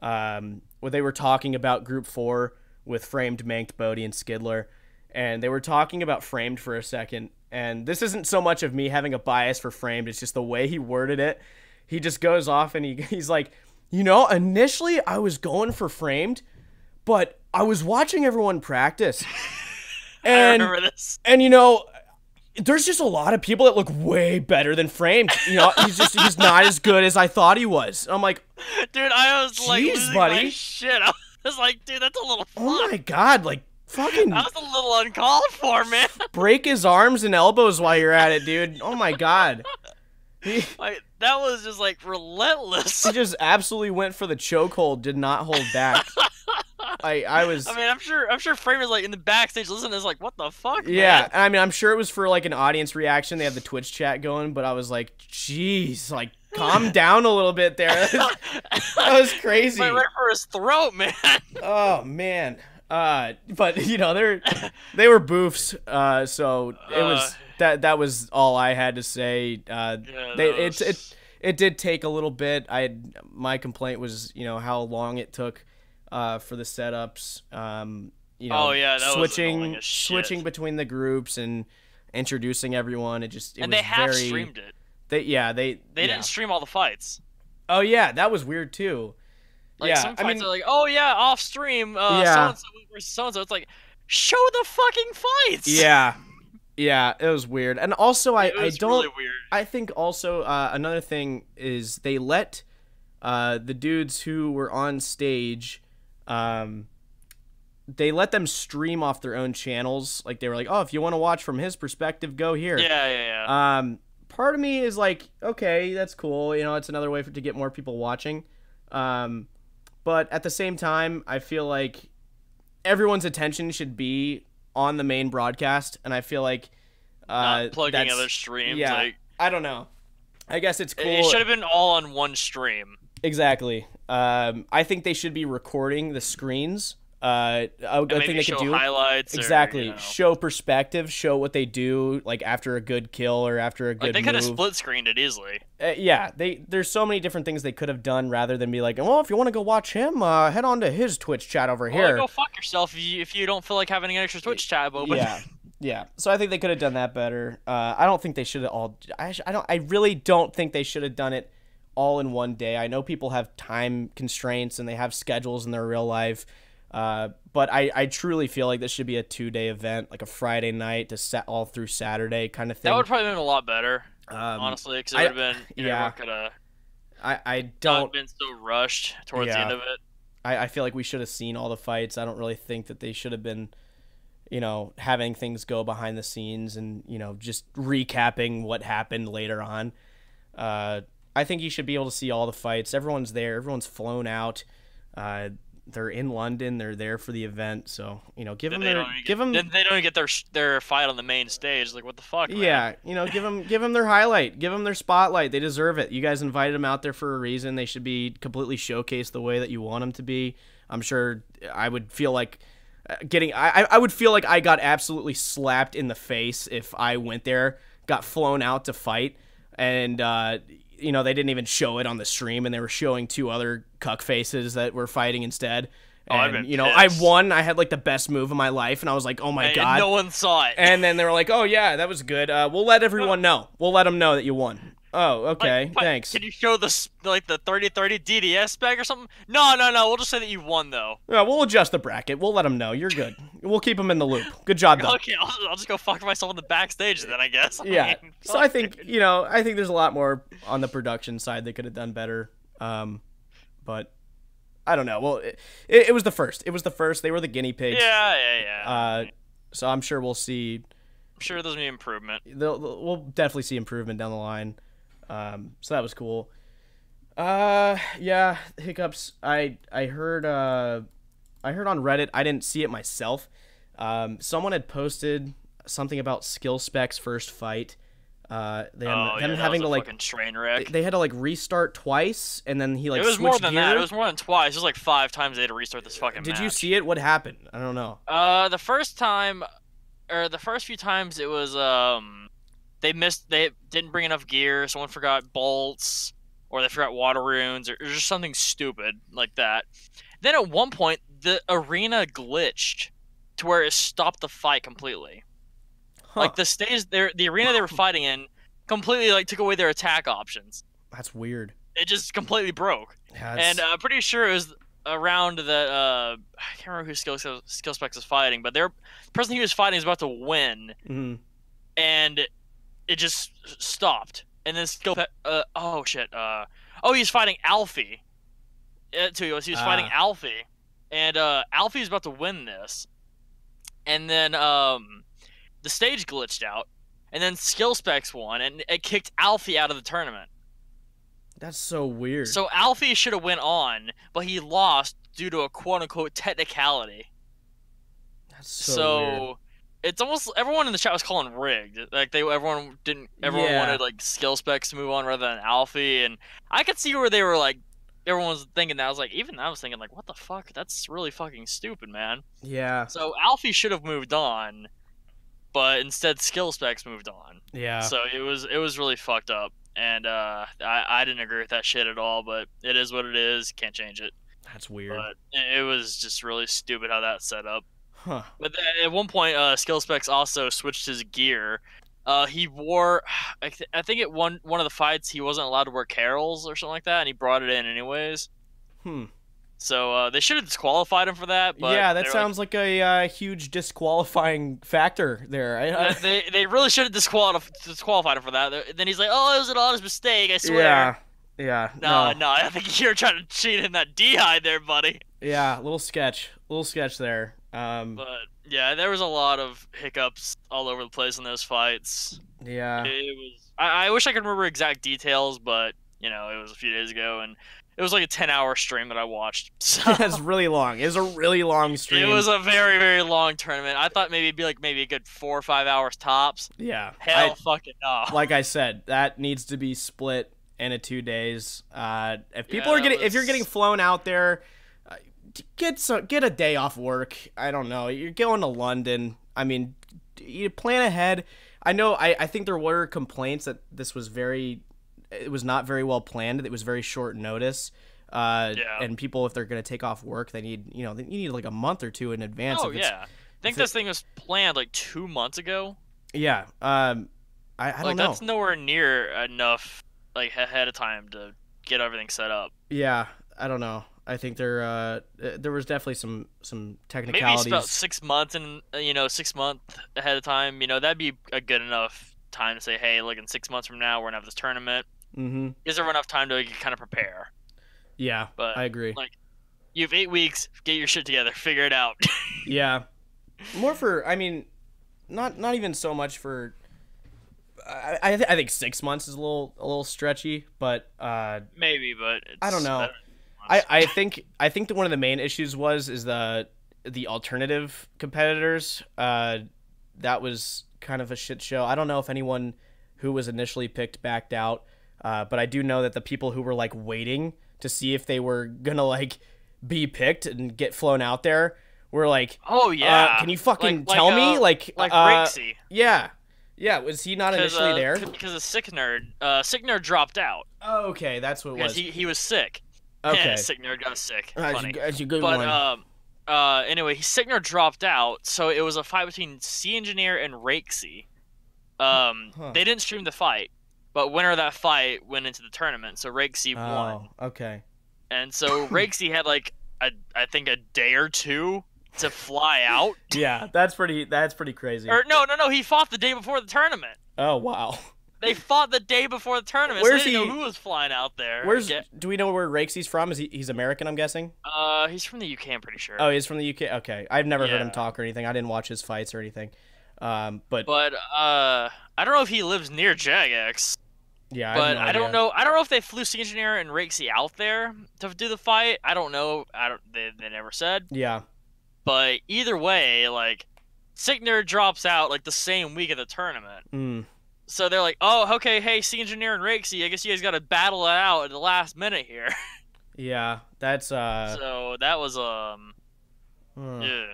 Um, where they were talking about Group Four with Framed, Manked, Bodhi, and Skidler, and they were talking about Framed for a second. And this isn't so much of me having a bias for Framed. It's just the way he worded it. He just goes off and he, he's like, you know, initially I was going for Framed, but I was watching everyone practice. And, I remember this. And, you know, there's just a lot of people that look way better than Framed. You know, he's just he's not as good as I thought he was. I'm like, dude, I was like, geez, buddy. My shit. I was like, dude, that's a little fun. Oh, my God. Like, fucking, that was a little uncalled for, man. Break his arms and elbows while you're at it, dude. Oh my God. He, like, that was just like relentless. He just absolutely went for the chokehold, did not hold back. I I was I mean, I'm sure I'm sure Framed was like in the backstage listening, is like, what the fuck, man? Yeah, I mean, I'm sure it was for like an audience reaction. They had the Twitch chat going, but I was like, jeez, like, calm down a little bit there. That was, that was crazy. Right for his throat, man. Oh man. Uh, but you know, they're, they were boofs. Uh, so it was, uh, that, that was all I had to say. Uh, yeah, they, was... it, it, it did take a little bit. I had, my complaint was, you know, how long it took, uh, for the setups, um, you know, oh, yeah, that switching, was switching between the groups and introducing everyone. It just, it and was they half very, streamed it. They, yeah, they, they yeah. didn't stream all the fights. Oh yeah. That was weird too. Like, yeah, some fights I mean, are like, oh yeah, off stream, uh, yeah. so-and-so versus so-and-so. It's like, show the fucking fights! Yeah, yeah, it was weird. And also, I, I don't... Really weird. I think also uh, another thing is they let uh, the dudes who were on stage, um, they let them stream off their own channels. Like, they were like, oh, if you want to watch from his perspective, go here. Yeah, yeah, yeah. Um, part of me is like, okay, that's cool. You know, it's another way for to get more people watching. Um... But at the same time, I feel like everyone's attention should be on the main broadcast, and I feel like uh, not plugging other streams. Yeah, like, I don't know. I guess it's cool. It should have been all on one stream. Exactly. Um, I think they should be recording the screens. Uh, I, I think they show could do highlights. Exactly. Or, you know. Show perspective. Show what they do, like after a good kill or after a good. Like they could have split screened it easily. Uh, yeah, they there's so many different things they could have done rather than be like, well, if you want to go watch him, uh, head on to his Twitch chat over well, here. Go fuck yourself if you, if you don't feel like having an extra Twitch chat open. Yeah, yeah. So I think they could have done that better. Uh, I don't think they should have all. I I don't. I really don't think they should have done it all in one day. I know people have time constraints and they have schedules in their real life. Uh, but I, I truly feel like this should be a two-day event, like a Friday night to set all through Saturday kind of thing. That would probably have been a lot better, um, honestly, because it would have been, you know, yeah. could have I, I don't been so rushed towards yeah. the end of it. I, I feel like we should have seen all the fights. I don't really think that they should have been, you know, having things go behind the scenes and, you know, just recapping what happened later on. Uh, I think you should be able to see all the fights. Everyone's there. Everyone's flown out. Uh, They're in London. They're there for the event, so you know, give then them their, get, give them. Then they don't even get their their fight on the main stage. Like, what the fuck? Man? Yeah, you know, give them give them their highlight, give them their spotlight. They deserve it. You guys invited them out there for a reason. They should be completely showcased the way that you want them to be. I'm sure I would feel like getting. I I would feel like I got absolutely slapped in the face if I went there, got flown out to fight, and. Uh, You know, they didn't even show it on the stream, and they were showing two other cuck faces that were fighting instead. And, oh, you know, pissed. I won. I had, like, the best move of my life, and I was like, oh, my and God. No one saw it. And then they were like, oh, yeah, that was good. Uh, we'll let everyone know. We'll let them know that you won. Oh, okay. Like, thanks. Can you show the, like, the thirty thirty D D S spec or something? No, no, no. We'll just say that you won, though. Yeah, we'll adjust the bracket. We'll let them know. You're good. We'll keep them in the loop. Good job, though. Okay, I'll, I'll just go fuck myself in the backstage then, I guess. Yeah. I mean, so I think, you know, I think there's a lot more on the production side they could have done better. Um, but I don't know. Well, it, it, it was the first. It was the first. They were the guinea pigs. Yeah, yeah, yeah. Uh, so I'm sure we'll see. I'm sure there's going to be improvement. They'll, they'll, we'll definitely see improvement down the line. Um, so that was cool. Uh, yeah, hiccups. I, I heard, uh, I heard on Reddit, I didn't see it myself. Um, someone had posted something about Skill Spec's first fight. Uh, they had, oh, them yeah, having to like, train wreck. They, they had to like restart twice. And then he like, it was more than gear. that. It was more than twice. It was like five times they had to restart this fucking Did match. You see it? What happened? I don't know. Uh, the first time or the first few times it was, um, they missed, they didn't bring enough gear. Someone forgot bolts, or they forgot water runes, or, or just something stupid like that. Then at one point, the arena glitched to where it stopped the fight completely. Huh. Like the stage, there, the arena they were fighting in completely like took away their attack options. That's weird. It just completely broke. Yeah, and I'm uh, pretty sure it was around the uh, I can't remember who skill skill specs was fighting, but their the person he was fighting is about to win, mm-hmm. and it just stopped. And then skill uh, oh shit uh oh he was fighting Alfie. It too he was, he was uh. fighting Alfie, and uh, Alfie was about to win this, and then um the stage glitched out, and then skill specs won, and it kicked Alfie out of the tournament. That's so weird. So Alfie should have went on, but he lost due to a quote-unquote technicality. That's so, so weird. It's almost everyone in the chat was calling rigged. Like they, everyone didn't, everyone yeah. wanted like skill specs to move on rather than Alfie, and I could see where they were like, everyone was thinking that. I was like, even I was thinking like, what the fuck? That's really fucking stupid, man. Yeah. So Alfie should have moved on, but instead skill specs moved on. Yeah. So it was it was really fucked up. And uh, I, I didn't agree with that shit at all, but it is what it is. Can't change it. That's weird. But it was just really stupid how that set up. Huh. But at one point, uh, Skill Specs also switched his gear. Uh, he wore, I, th I think at one one of the fights, he wasn't allowed to wear Carol's or something like that, and he brought it in anyways. Hmm. So uh, they should have disqualified him for that. But yeah, that sounds like, like a uh, huge disqualifying factor there. I, I... They they really should have disqualified disqualified him for that. Then he's like, "Oh, it was an honest mistake. I swear." Yeah, yeah. No, no, no I think you're trying to cheat in that D-hide there, buddy. Yeah, little sketch, little sketch there. Um, but yeah, there was a lot of hiccups all over the place in those fights. Yeah, it, it was. I, I wish I could remember exact details, but you know, it was a few days ago and. It was like a ten hour stream that I watched. So that's really long. It was a really long stream. It was a very, very long tournament. I thought maybe it'd be like maybe a good four or five hours tops. Yeah. Hell I, fucking no. Like I said, that needs to be split into two days. Uh, if people yeah, are getting, was... if you're getting flown out there, uh, get so, get a day off work. I don't know. You're going to London. I mean, you plan ahead. I know. I I think there were complaints that this was very. It was not very well planned. It was very short notice. Uh, yeah. And people, if they're going to take off work, they need, you know, you need like a month or two in advance. Oh, yeah. I think this it, thing was planned like two months ago. Yeah. Um, I, I like, don't know. That's nowhere near enough like ahead of time to get everything set up. Yeah. I don't know. I think there uh, there was definitely some, some technicalities. Maybe it's about six months and, you know, six months ahead of time. You know, that'd be a good enough time to say, hey, look, in six months from now, we're going to have this tournament. Mm-hmm. Is there enough time to like, kind of prepare? Yeah, but, I agree. Like, you have eight weeks. Get your shit together. Figure it out. Yeah, more for I mean, not not even so much for. I I, th I think six months is a little a little stretchy, but uh, maybe. But it's, I don't know. I I think I think that one of the main issues was is the the alternative competitors. Uh, that was kind of a shit show. I don't know if anyone who was initially picked backed out. Uh, but I do know that the people who were like waiting to see if they were gonna like be picked and get flown out there were like, "Oh yeah, uh, can you fucking like, tell like, me?" Uh, like, like uh, Rixie. Yeah, yeah. Was he not initially uh, there? Because a sick nerd, uh, sick nerd dropped out. Oh, okay, that's what it was. He he was sick. Okay, yeah, sick nerd got sick. That's, Funny. that's a good but, one. But um, uh, anyway, he sick nerd dropped out, so it was a fight between C Engineer and Rixie. Um, huh. They didn't stream the fight. But winner of that fight went into the tournament, so Rixie oh, won. Okay. And so Rixie had like a, I think a day or two to fly out. Yeah, that's pretty. That's pretty crazy. Or no, no, no. He fought the day before the tournament. Oh wow. They fought the day before the tournament. Where's so they didn't he? Know who was flying out there? Where's? Yeah. Do we know where Rixie's from? Is he? He's American, I'm guessing. Uh, he's from the U K. I'm pretty sure. Oh, he's from the U K. Okay, I've never yeah. heard him talk or anything. I didn't watch his fights or anything. Um, but but uh, I don't know if he lives near Jagex. Yeah, but I, no I don't know. I don't know if they flew C Engineer and Rixie out there to do the fight. I don't know. I don't. They, they never said. Yeah. But either way, like, Sick Nerd drops out like the same week of the tournament. Mm. So they're like, oh, okay, hey, C Engineer and Rixie, I guess you guys got to battle it out at the last minute here. Yeah, that's uh. So that was um. Hmm. Yeah.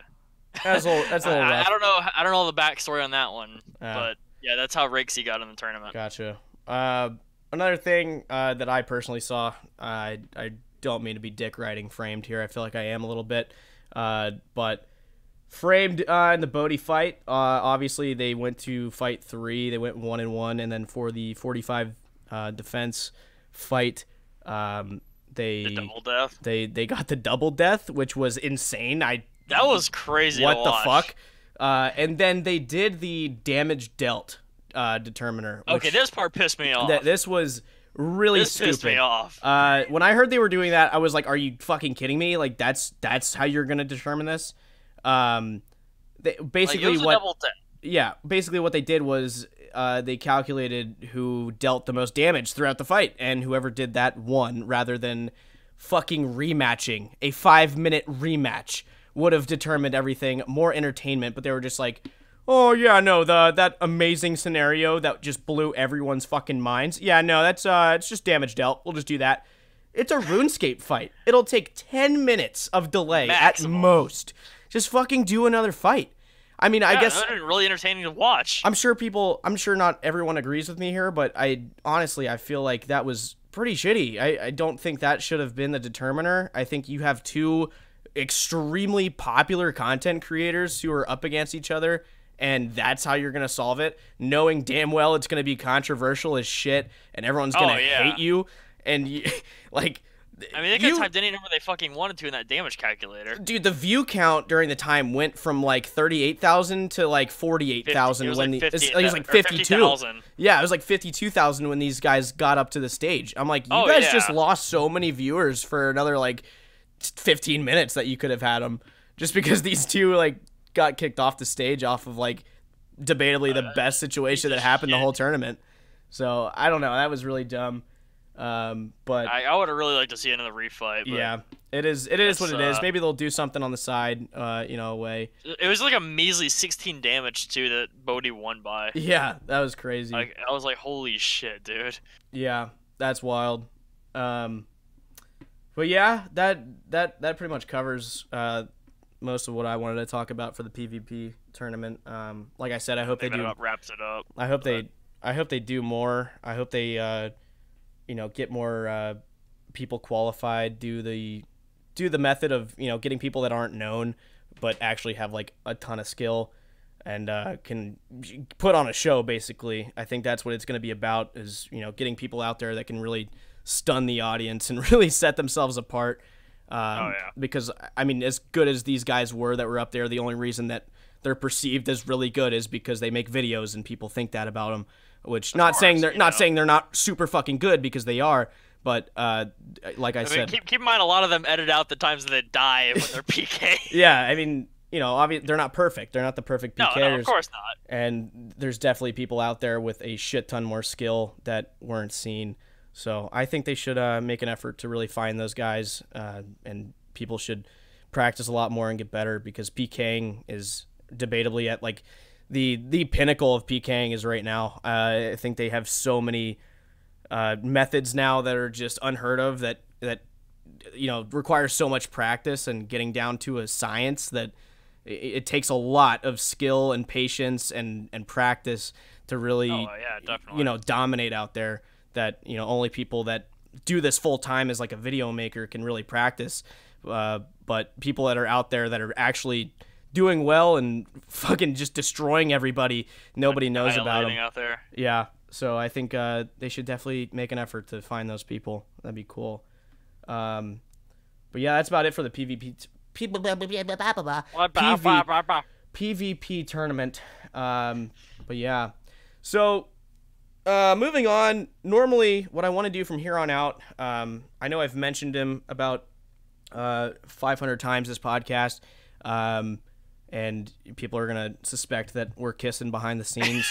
That's a that's a little rough. I, I don't know. I don't know the backstory on that one, uh. but. Yeah, that's how Rakesy got in the tournament. Gotcha. Uh, another thing uh, that I personally saw, uh, I, I don't mean to be dick riding Framed here. I feel like I am a little bit. Uh, but Framed uh, in the Bodhi fight, uh, obviously they went to fight three. They went one and one. And then for the forty-five uh, defense fight, um, they, the double death. they they got the double death, which was insane. I That was crazy. What to watch. the fuck? Uh, and then they did the damage dealt uh, determiner. Okay, this part pissed me off. Th this was really this stupid. This pissed me off. Uh, when I heard they were doing that, I was like, "Are you fucking kidding me? Like, that's that's how you're gonna determine this?" Um, they, basically, like, it was what? A double yeah, basically what they did was uh, they calculated who dealt the most damage throughout the fight, and whoever did that won, rather than fucking rematching a five-minute rematch. Would have determined everything, more entertainment, but they were just like, oh, yeah, no, the that amazing scenario that just blew everyone's fucking minds. Yeah, no, that's uh, it's just damage dealt. We'll just do that. It's a RuneScape fight. It'll take ten minutes of delay Maximum. at most. Just fucking do another fight. I mean, yeah, I guess... really entertaining to watch. I'm sure people... I'm sure not everyone agrees with me here, but I honestly, I feel like that was pretty shitty. I, I don't think that should have been the determiner. I think you have two... extremely popular content creators who are up against each other, and that's how you're gonna solve it, knowing damn well it's gonna be controversial as shit and everyone's gonna oh, yeah. hate you. And you, like, I mean, they could have typed any number they fucking wanted to in that damage calculator. Dude, the view count during the time went from like thirty-eight thousand to like forty-eight thousand when like the fifty, it was like fifty-two. fifty, yeah, it was like fifty-two thousand when these guys got up to the stage. I'm like, you oh, guys yeah. just lost so many viewers for another like fifteen minutes that you could have had them, just because these two like got kicked off the stage off of like debatably the uh, best situation that happened shit. the whole tournament. So I don't know, that was really dumb. Um but I, I would have really liked to see another refight, but yeah, it is it is what it is. Uh, maybe they'll do something on the side, uh you know, way. It was like a measly sixteen damage too that Bodhi won by. Yeah, that was crazy. Like, I was like, holy shit, dude. Yeah, that's wild. um But yeah, that that that pretty much covers uh, most of what I wanted to talk about for the PvP tournament. Um, like I said, I hope they, they do. Up, wraps it up. I hope but. they. I hope they do more. I hope they, uh, you know, get more uh, people qualified. Do the do the method of, you know, getting people that aren't known but actually have like a ton of skill and uh, can put on a show. Basically, I think that's what it's going to be about. Is, you know, getting people out there that can really stun the audience and really set themselves apart. Um, oh, yeah. Because, I mean, as good as these guys were that were up there, the only reason that they're perceived as really good is because they make videos and people think that about them, which of not course, saying they're not know. saying they're not super fucking good, because they are. But uh, like I, I said, mean, keep, keep in mind, a lot of them edit out the times that they die when they're P K. Yeah. I mean, you know, obviously they're not perfect. They're not the perfect P Kers. No, no, of course not. And there's definitely people out there with a shit ton more skill that weren't seen. So I think they should uh, make an effort to really find those guys, uh, and people should practice a lot more and get better, because PKing is debatably at like the the pinnacle of PKing is right now. Uh, I think they have so many uh, methods now that are just unheard of, that that you know requires so much practice and getting down to a science that it, it takes a lot of skill and patience and and practice to really oh, yeah, definitely. you know dominate out there. That, you know, only people that do this full time as like a video maker can really practice. Uh, but people that are out there that are actually doing well and fucking just destroying everybody, nobody knows about them. Out there. Yeah. So I think uh, they should definitely make an effort to find those people. That'd be cool. Um, but yeah, that's about it for the PvP PvP tournament. Um, but yeah, so. Uh, moving on, normally what I want to do from here on out, um, I know I've mentioned him about uh, five hundred times this podcast, um, and people are going to suspect that we're kissing behind the scenes.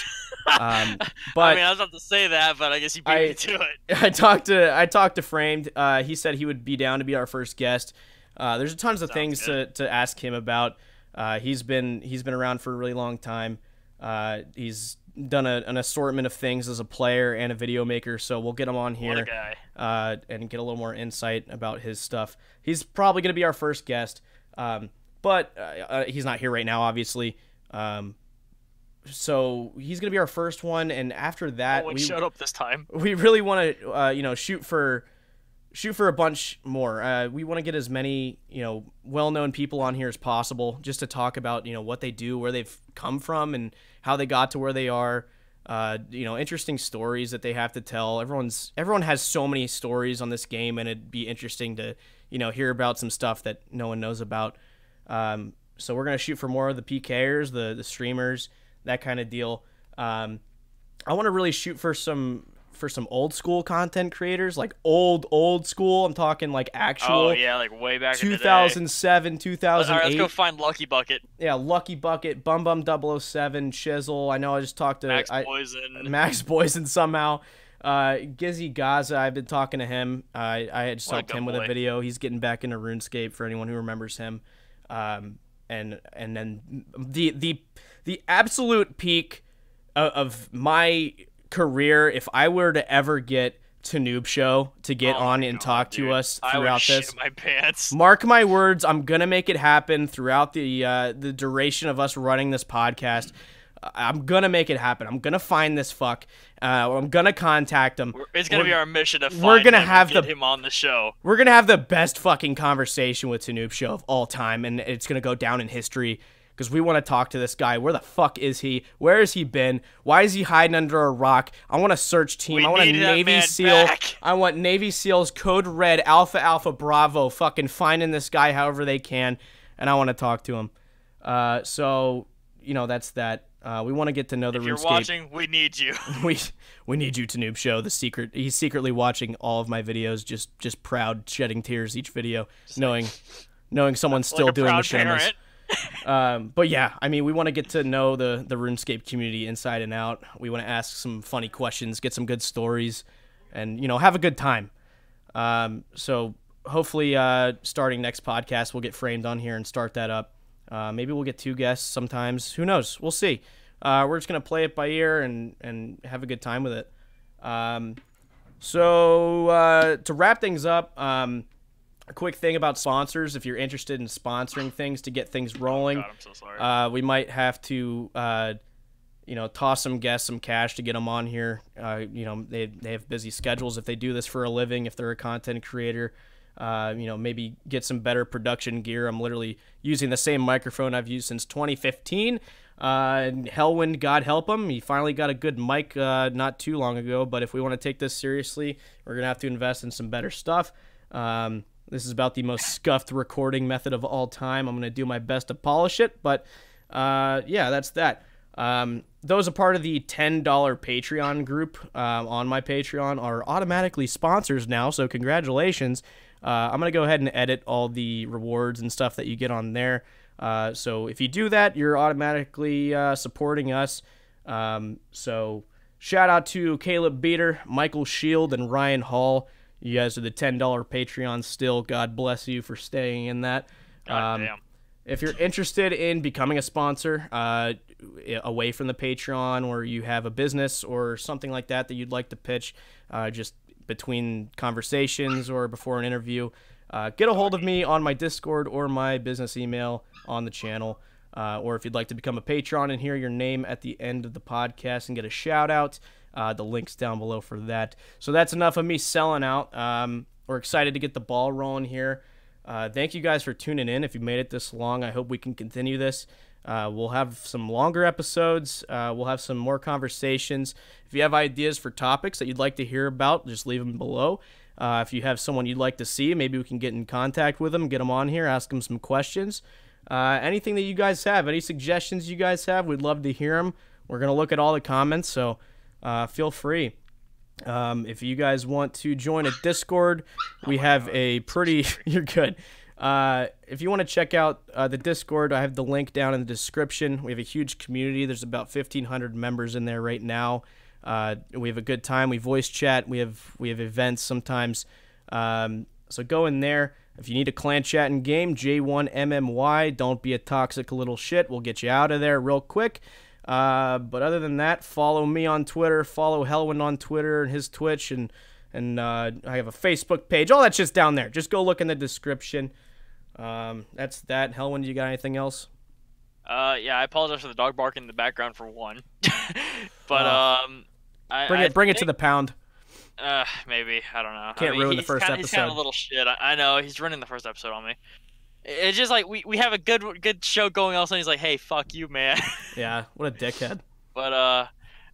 um, but I mean, I was about to say that, but I guess you beat I, me to it. I talked to I talked to Framed. Uh, he said he would be down to be our first guest. Uh, there's tons of Sounds things to, to ask him about. Uh, he's been he's been around for a really long time. Uh, he's done a, an assortment of things as a player and a video maker, so we'll get him on here. What a guy. Uh, and get a little more insight about his stuff. He's probably going to be our first guest, um, but uh, uh, he's not here right now, obviously. Um, So he's going to be our first one, and after that, oh, we showed up this time. We really want to, uh, you know, shoot for shoot for a bunch more. Uh, we want to get as many, you know, well-known people on here as possible, just to talk about, you know, what they do, where they've come from, and how they got to where they are. Uh, you know, interesting stories that they have to tell. Everyone's everyone has so many stories on this game, and it'd be interesting to, you know, hear about some stuff that no one knows about. Um, so we're gonna shoot for more of the P Kers, the the streamers, that kind of deal. Um, I want to really shoot for some for some old school content creators, like old old school. I'm talking like actual. Oh yeah, like way back in the day. two thousand seven, two thousand eight. All right, let's go find Lucky Bucket. Yeah, Lucky Bucket, Bum Bum double oh seven, Shizzle. I know I just talked to Max I, Poison. Max Poison somehow. Uh, Gizzy Gaza. I've been talking to him. Uh, I I just helped him boy. with a video. He's getting back into RuneScape for anyone who remembers him. Um, and and then the the. The absolute peak of my career, if I were to ever get to Noob Show to get oh on and God, talk dude. to us throughout I would this, shit my pants. Mark my words, I'm gonna make it happen throughout the uh, the duration of us running this podcast. I'm gonna make it happen. I'm gonna find this fuck. Uh, I'm gonna contact him. We're, it's gonna we're, be our mission to find we're gonna him have and get the, him on the show. We're gonna have the best fucking conversation with Noob Show of all time, and it's gonna go down in history. Because we want to talk to this guy. Where the fuck is he? Where has he been? Why is he hiding under a rock? I want a search team. We I want a Navy SEAL. Back. I want Navy SEALs, Code Red, Alpha Alpha Bravo, fucking finding this guy however they can. And I want to talk to him. Uh, so, you know, that's that. Uh, we want to get to know the RuneScape. If you're watching, we need you. we we need you to Noob Show. The secret. He's secretly watching all of my videos, just just proud, shedding tears each video, just knowing like, knowing someone's still like doing the shameless. um, but yeah, I mean, we want to get to know the, the RuneScape community inside and out. We want to ask some funny questions, get some good stories, and, you know, have a good time. Um, so hopefully uh, starting next podcast, we'll get Framed on here and start that up. Uh, maybe we'll get two guests sometimes. Who knows? We'll see. Uh, we're just going to play it by ear and, and have a good time with it. Um, so uh, to wrap things up... Um, A quick thing about sponsors, if you're interested in sponsoring things to get things rolling, oh God, I'm so sorry. Uh, we might have to, uh, you know, toss some guests some cash to get them on here. Uh, you know, they, they have busy schedules if they do this for a living, if they're a content creator. Uh, you know, maybe get some better production gear. I'm literally using the same microphone I've used since twenty fifteen. Uh, and Hellwind, God help him. He finally got a good mic uh, not too long ago, but if we want to take this seriously, we're going to have to invest in some better stuff. Um This is about the most scuffed recording method of all time. I'm going to do my best to polish it, but uh, yeah, that's that. Um, those are part of the ten dollar Patreon group uh, on my Patreon are automatically sponsors now, so congratulations. Uh, I'm going to go ahead and edit all the rewards and stuff that you get on there. Uh, so if you do that, you're automatically uh, supporting us. Um, so shout out to Caleb Beater, Michael Shield, and Ryan Hall. You guys are the ten dollar Patreon still. God bless you for staying in that. God damn. Um, if you're interested in becoming a sponsor uh, away from the Patreon, or you have a business or something like that that you'd like to pitch uh, just between conversations or before an interview, uh, get a hold of me on my Discord or my business email on the channel. Uh, or if you'd like to become a patron and hear your name at the end of the podcast and get a shout-out, uh, the link's down below for that. So that's enough of me selling out. Um, we're excited to get the ball rolling here. Uh, thank you guys for tuning in. If you made it this long, I hope we can continue this. Uh, we'll have some longer episodes. Uh, we'll have some more conversations. If you have ideas for topics that you'd like to hear about, just leave them below. Uh, if you have someone you'd like to see, maybe we can get in contact with them, get them on here, ask them some questions. Uh, anything that you guys have, any suggestions you guys have, we'd love to hear them. We're going to look at all the comments, so uh, feel free. Um, if you guys want to join a Discord, we oh have God. a pretty... You're good. Uh, if you want to check out uh, the Discord, I have the link down in the description. We have a huge community. There's about fifteen hundred members in there right now. Uh, we have a good time. We voice chat. We have, we have events sometimes. Um, so go in there. If you need a clan chat and game, J one M M Y, don't be a toxic little shit. We'll get you out of there real quick. Uh, but other than that, follow me on Twitter. Follow Hellwind on Twitter and his Twitch. And, and uh, I have a Facebook page. All that shit's down there. Just go look in the description. Um, that's that. Hellwind, you got anything else? Uh, yeah, I apologize for the dog barking in the background for one. But uh, um, I, bring it, I bring think, it to the pound. Uh, maybe I don't know. Can't I mean, ruin the first kinda, episode. He's kind of a little shit. I, I know he's ruining the first episode on me. It's just like we we have a good good show going also, and he's like, "Hey, fuck you, man." Yeah, what a dickhead. But uh,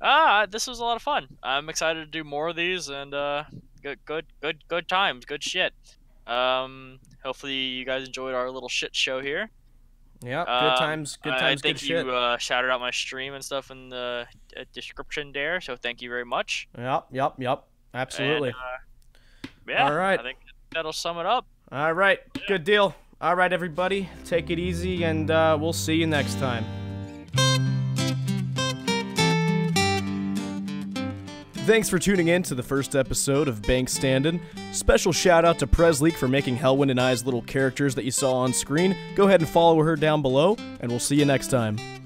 ah, this was a lot of fun. I'm excited to do more of these, and uh, good good good good times, good shit. Um, hopefully you guys enjoyed our little shit show here. Yeah, good times, good times, um, I, I good think shit. You uh, shouted out my stream and stuff in the uh, description there, so thank you very much. Yep, yep, yep, absolutely. And, uh, yeah, all right. I think that'll sum it up. All right, yeah. Good deal. All right, everybody, take it easy, and uh, we'll see you next time. Thanks for tuning in to the first episode of Bank Standin'. Special shout out to Presleek for making Helwynd and I's little characters that you saw on screen. Go ahead and follow her down below, and we'll see you next time.